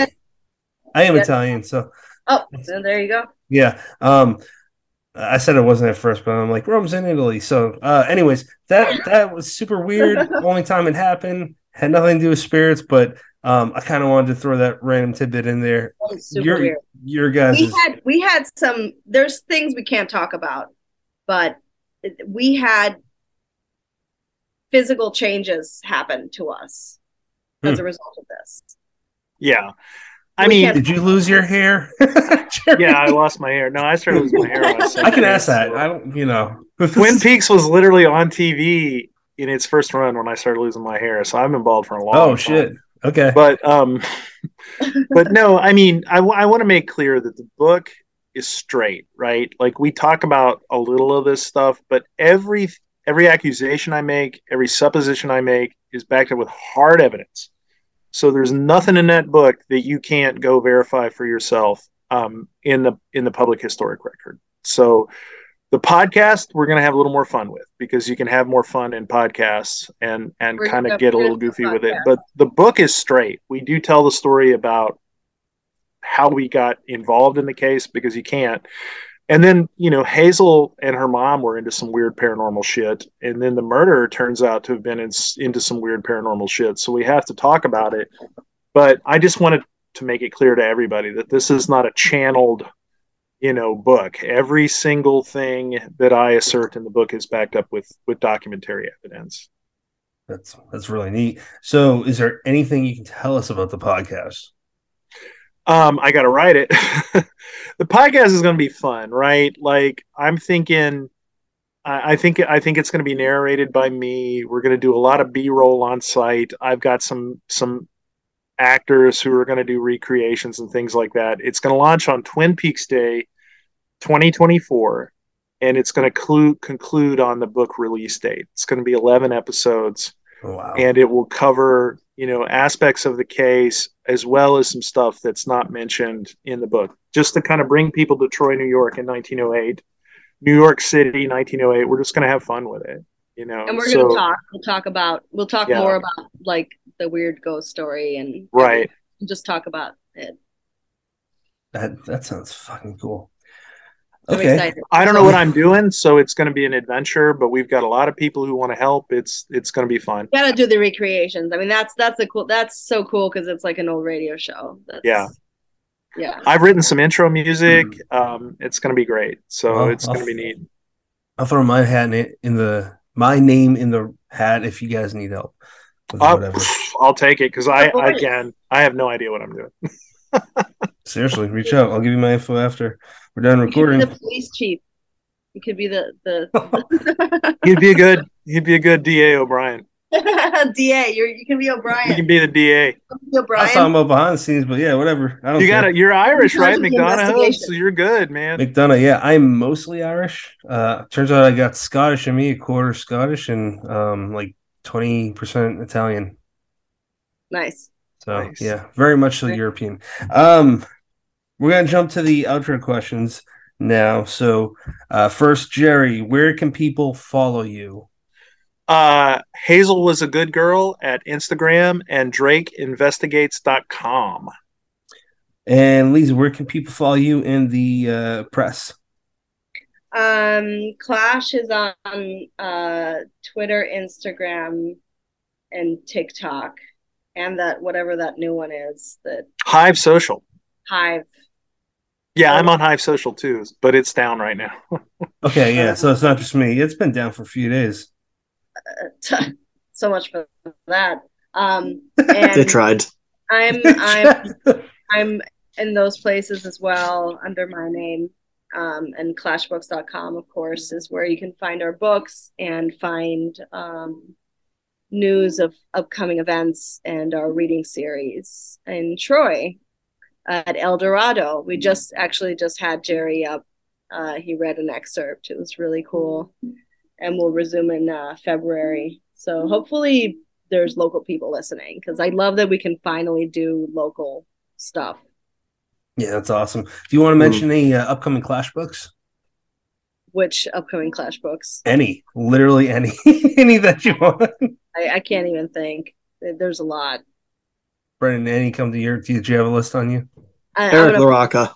I am That's Italian. So oh, so there you go. Yeah. Um, I said it wasn't at first, but I'm like, Rome's in Italy. So uh, anyways, that, that was super weird. Only time it happened. Had nothing to do with spirits, but um, I kind of wanted to throw that random tidbit in there. That was super your, weird. Your guys. We is- had, we had some, there's things we can't talk about, but we had physical changes happen to us hmm. as a result of this. Yeah. I we mean, had- did you lose your hair? Yeah, I lost my hair. No, I started losing my hair. I can ask that. So. I don't, you know. Twin Peaks was literally on T V in its first run when I started losing my hair, so I've been bald for a long oh, time. Oh shit. Okay. But um, but no, I mean, I, I want to make clear that the book is straight, right? Like we talk about a little of this stuff, but every every accusation I make, every supposition I make, is backed up with hard evidence. So there's nothing in that book that you can't go verify for yourself um, in the in the public historic record. So The podcast, we're going to have a little more fun with, because you can have more fun in podcasts and, and kind of get a little goofy with it. But the book is straight. We do tell the story about how we got involved in the case, because you can't. And then, you know, Hazel and her mom were into some weird paranormal shit. And then the murderer turns out to have been in, into some weird paranormal shit. So we have to talk about it. But I just wanted to make it clear to everybody that this is not a channeled, you know, book. Every single thing that I assert in the book is backed up with with documentary evidence. That's that's really neat. So is there anything you can tell us about the podcast? Um, I got to write it. The podcast is going to be fun, right? Like I'm thinking, I, I think, I think it's going to be narrated by me. We're going to do a lot of B-roll on site. I've got some, some actors who are going to do recreations and things like that. It's going to launch on Twin Peaks Day, twenty twenty-four. And it's going to clu- conclude on the book release date. It's going to be eleven episodes. Oh, wow. And it will cover, you know, aspects of the case, as well as some stuff that's not mentioned in the book, just to kind of bring people to Troy, New York in nineteen oh eight, New York City, nineteen oh eight. We're just going to have fun with it, you know? And we're so, going to talk, we'll talk about, we'll talk yeah. more about like the weird ghost story and right. And just talk about it. That, that sounds fucking cool. Okay. I don't know what I'm doing, so it's going to be an adventure. But we've got a lot of people who want to help. It's it's going to be fun. You gotta do the recreations. I mean, that's that's the cool. That's so cool because it's like an old radio show. That's, yeah, yeah. I've written some intro music. Mm-hmm. Um, it's going to be great. So well, it's going to be neat. I'll throw my hat in, it, in the my name in the hat if you guys need help. I'll, I'll take it because I again I have no idea what I'm doing. Seriously, reach out. I'll give you my info after we're done recording. You could be the police chief. You could be the the. You'd be a good. You'd be a good D A O'Brien. D A, you're you can be O'Brien. You can be the D A. Be O'Brien. I saw him up behind the scenes, but yeah, whatever. I don't you got it. You're Irish, you're right, McDonough? So you're good, man. McDonough, yeah, I'm mostly Irish. Uh, turns out I got Scottish in me, a quarter Scottish, and um, like twenty percent Italian. Nice. So nice. Yeah, very much so okay. European. Um. We're going to jump to the outro questions now. So uh, first, Jerry, where can people follow you? Uh, Hazel was a good girl at Instagram and drake investigates dot com. And Leza, where can people follow you in the uh, press? Um, Clash is on uh, Twitter, Instagram, and TikTok. And that whatever that new one is. That Hive Social. Hive. Yeah, I'm on Hive Social too, but it's down right now. Okay, yeah, so it's not just me. It's been down for a few days. Uh, t- so much for that. Um, and they tried. I'm I'm I'm in those places as well under my name. Um, and clash books dot com, of course, is where you can find our books and find um, news of upcoming events and our reading series in Troy. At El Dorado, we just actually just had Jerry up. Uh, he read an excerpt. It was really cool. And we'll resume in uh, February. So hopefully there's local people listening because I love that we can finally do local stuff. Yeah, that's awesome. Do you want to mention any uh, upcoming Clash books? Which upcoming Clash books? Any. Literally any. Any that you want. I, I can't even think. There's a lot. Brendan, any come to your? Did you have a list on you? Uh, Eric LaRocca.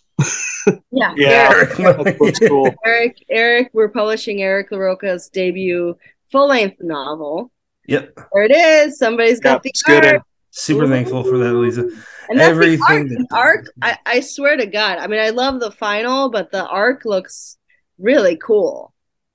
yeah, yeah. Eric. Eric, that's cool. Eric, Eric, we're publishing Eric LaRocca's debut full-length novel. Yep, there it is. Somebody's got yep, the art. Super Ooh. Thankful for that, Leza. And everything. The arc, the arc I, I swear to God. I mean, I love the final, but the arc looks really cool.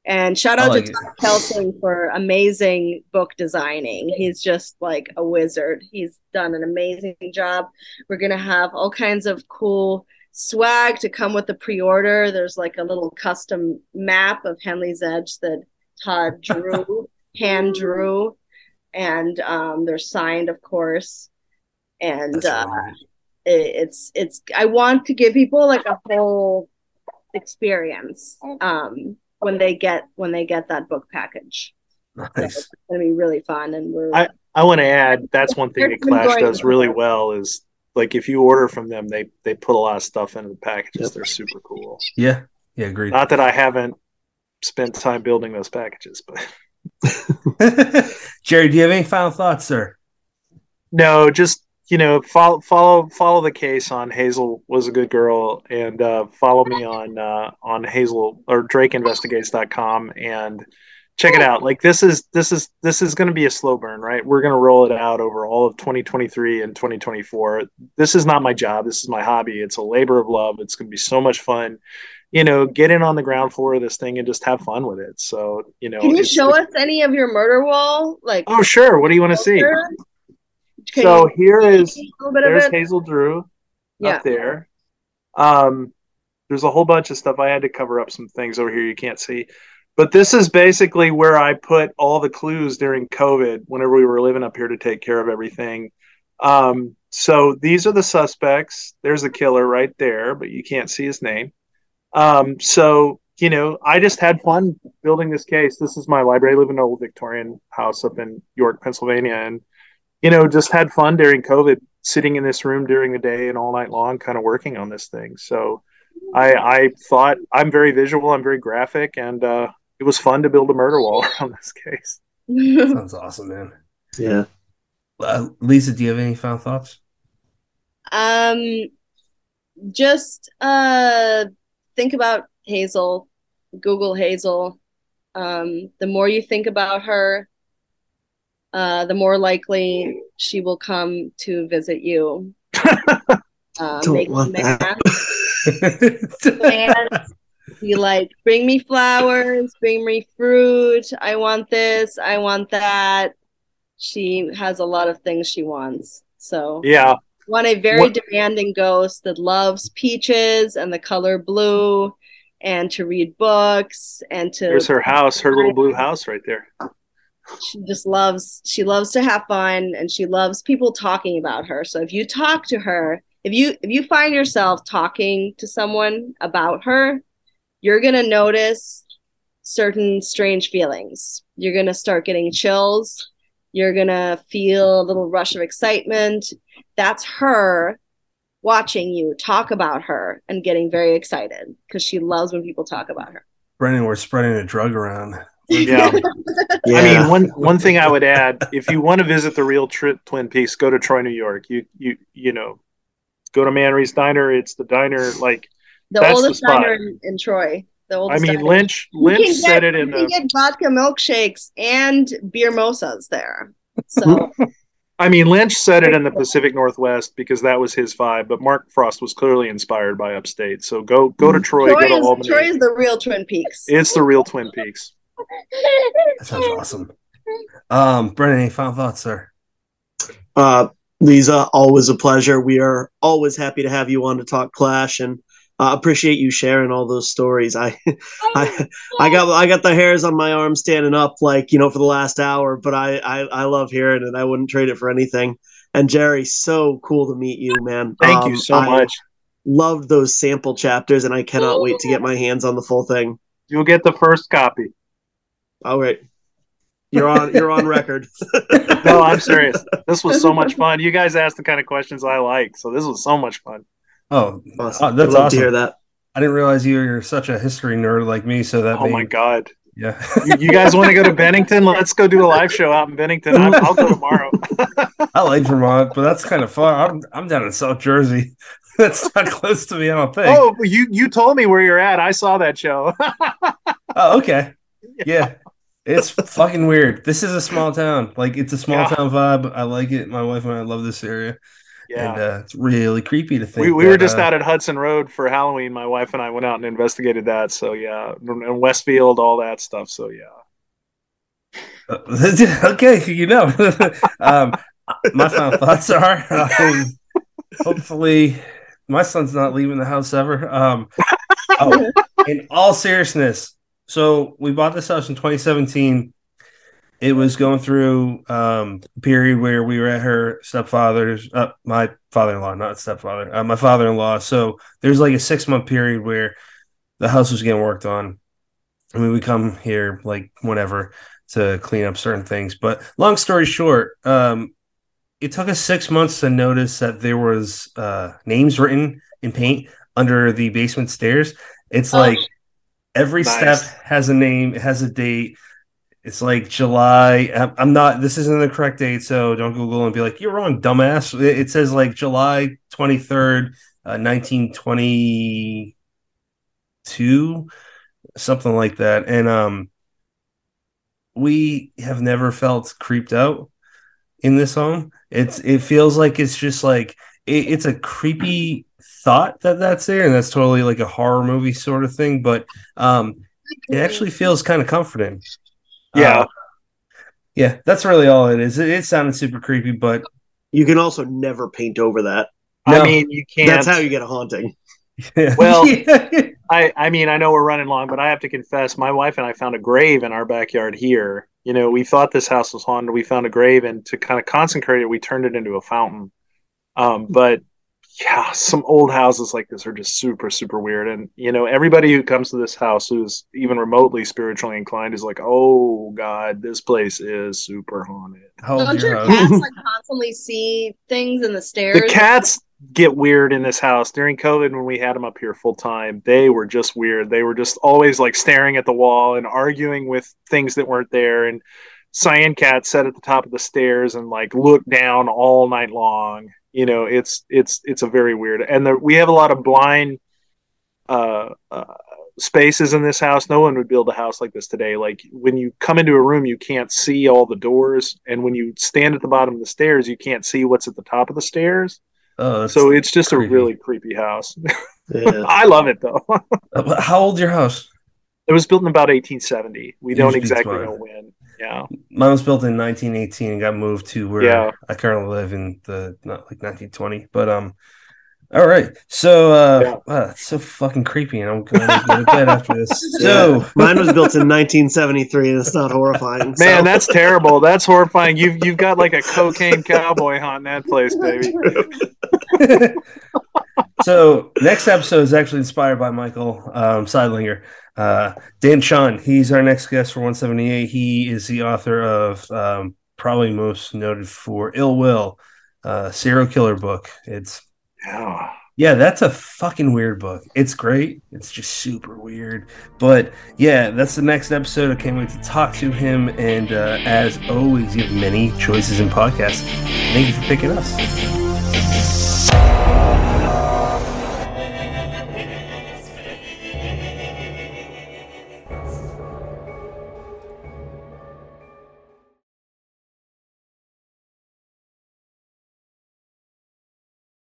And shout out like to Todd Kelsing for amazing book designing. He's just like a wizard. He's done an amazing job. We're going to have all kinds of cool swag to come with the pre-order. There's like a little custom map of Henley's Edge that Todd drew, hand drew. And um, they're signed, of course. And uh, it, it's it's. I want to give people like a whole experience. Um when they get when they get that book package. Nice. So it's gonna be really fun. And we're I, I want to add that's one thing that Clash does really well is like if you order from them they they put a lot of stuff into the packages. Yep. They're super cool. Yeah. Yeah, agreed. Not that I haven't spent time building those packages. But Jerry, do you have any final thoughts, sir? No, just, you know, follow follow follow the case on Hazel Was a Good Girl, and uh, follow me on uh, on Hazel or Drake Investigates dot com and check it out. Like, this is this is this is going to be a slow burn, right? We're going to roll it out over all of twenty twenty-three and twenty twenty-four. This is not my job. This is my hobby. It's a labor of love. It's going to be so much fun. You know, get in on the ground floor of this thing and just have fun with it. So, you know, can you show us any of your murder wall? Like, oh sure. What do you want to see? Can so here is there's Hazel Drew yeah. up there. Um, there's a whole bunch of stuff. I had to cover up some things over here you can't see. But this is basically where I put all the clues during COVID whenever we were living up here to take care of everything. Um, so these are the suspects. There's the killer right there, but you can't see his name. Um, so, you know, I just had fun building this case. This is my library. I live in an old Victorian house up in York, Pennsylvania, and you know, just had fun during COVID, sitting in this room during the day and all night long, kind of working on this thing. So I, I thought I'm very visual, I'm very graphic, and uh, it was fun to build a murder wall around this case. Sounds awesome, man. Yeah. Uh, Leza, do you have any final thoughts? Um, just uh, think about Hazel. Google Hazel. Um, the more you think about her, Uh, the more likely she will come to visit you. Uh, Don't make want that. Be like, bring me flowers, bring me fruit. I want this. I want that. She has a lot of things she wants. So yeah, want a very what? demanding ghost that loves peaches and the color blue, and to read books and to. There's her house, her little blue house right there. She just loves, she loves to have fun, and she loves people talking about her. So if you talk to her, if you, if you find yourself talking to someone about her, you're going to notice certain strange feelings. You're going to start getting chills. You're going to feel a little rush of excitement. That's her watching you talk about her and getting very excited because she loves when people talk about her. Brennan, we're spreading a drug around. Yeah. yeah, I mean, one one thing I would add: if you want to visit the real trip, Twin Peaks, go to Troy, New York. You you you know, go to Manry's Diner. It's the diner, like the that's oldest the diner in, in Troy. The oldest. I mean, diner. Lynch Lynch get, said it in. You the, can get vodka milkshakes and beer mosas there. So, I mean, Lynch said it in the Pacific Northwest because that was his vibe. But Mark Frost was clearly inspired by upstate. So go go to Troy. Troy, go to is, Albany. Troy is the real Twin Peaks. It's the real Twin Peaks. That sounds awesome. Um, Brennan, any final thoughts, sir? Uh, Leza, always a pleasure. We are always happy to have you on to Talk Clash, and uh, appreciate you sharing all those stories. I, I, I got I got the hairs on my arm standing up, like, you know, for the last hour. But I, I, I love hearing it. I wouldn't trade it for anything. And Jerry, so cool to meet you, man. Thank um, you so I much. Loved those sample chapters, and I cannot wait to get my hands on the full thing. You'll get the first copy. All right. You're on you're on record. No, I'm serious. This was so much fun. You guys asked the kind of questions I like, so this was so much fun. Oh, awesome. oh that's I'd love awesome. to hear that. I didn't realize you were such a history nerd like me, so that Oh made... my God. Yeah. You, you guys want to go to Bennington? Let's go do a live show out in Bennington. I'm, I'll go tomorrow. I like Vermont, but that's kind of far. I'm I'm down in South Jersey. That's not close to me, I don't think. Oh, you you told me where you're at. I saw that show. Oh, okay. Yeah. yeah. It's fucking weird. This is a small town. Like, it's a small yeah. town vibe. I like it. My wife and I love this area. Yeah. And uh, it's really creepy to think. We, we that, were just uh, out at Hudson Road for Halloween. My wife and I went out and investigated that. So, yeah. And Westfield, all that stuff. So, yeah. Uh, okay. You know. um, my final thoughts are, um, hopefully, my son's not leaving the house ever. Um, oh, in all seriousness. So we bought this house in twenty seventeen. It was going through um, a period where we were at her stepfather's, uh, my father-in-law, not stepfather, uh, my father-in-law. So there's like a six-month period where the house was getting worked on. I mean, we come here like whenever to clean up certain things. But long story short, um, it took us six months to notice that there was uh, names written in paint under the basement stairs. It's like... Oh. Every nice. Step has a name, it has a date. It's like July. I'm not, this isn't the correct date, so don't Google and be like, you're wrong, dumbass. It says like July twenty-third, uh, nineteen twenty-two, something like that. And um, we have never felt creeped out in this home. It's, it feels like it's just like, it, it's a creepy thought that that's there. And that's totally like a horror movie sort of thing. But um, it actually feels kind of comforting. Yeah. Uh, yeah, that's really all it is. It, it sounded super creepy, but... You can also never paint over that. No, I mean, you can't. That's how you get a haunting. Yeah. Well, yeah. I, I mean, I know we're running long, but I have to confess, my wife and I found a grave in our backyard here. You know, we thought this house was haunted. We found a grave, and to kind of consecrate it, we turned it into a fountain. Um, but, yeah, some old houses like this are just super, super weird. And, you know, everybody who comes to this house who's even remotely spiritually inclined is like, oh, God, this place is super haunted. Oh, don't your cats like constantly see things in the stairs? The cats get weird in this house. During COVID, when we had them up here full time, they were just weird. They were just always like staring at the wall and arguing with things that weren't there. And Cyan Cat sat at the top of the stairs and like looked down all night long. You know, it's it's it's a very weird, and the, we have a lot of blind uh, uh, spaces in this house. No one would build a house like this today. Like when you come into a room, you can't see all the doors, and when you stand at the bottom of the stairs, you can't see what's at the top of the stairs. Oh, so it's just creepy. A really creepy house. Yeah. I love it though. How old's your house? It was built in about eighteen seventy. We you don't exactly know when. Yeah, mine was built in nineteen eighteen and got moved to where yeah. I currently live in the not like nineteen twenty. But um, all right. So uh, yeah. wow, that's so fucking creepy, and I'm going to go to bed after this. So yeah. Mine was built in nineteen seventy-three, and it's not horrifying. So. Man, that's terrible. That's horrifying. You've you've got like a cocaine cowboy haunting that place, baby. So next episode is actually inspired by Michael um, Seidlinger. Uh, Dan Sean, he's our next guest for one seventy-eight. He is the author of um, probably most noted for Ill Will, uh, serial killer book. It's yeah. yeah, that's a fucking weird book. It's great. It's just super weird. But yeah, that's the next episode. I can't wait to talk to him. And uh, as always, you have many choices in podcasts. Thank you for picking us.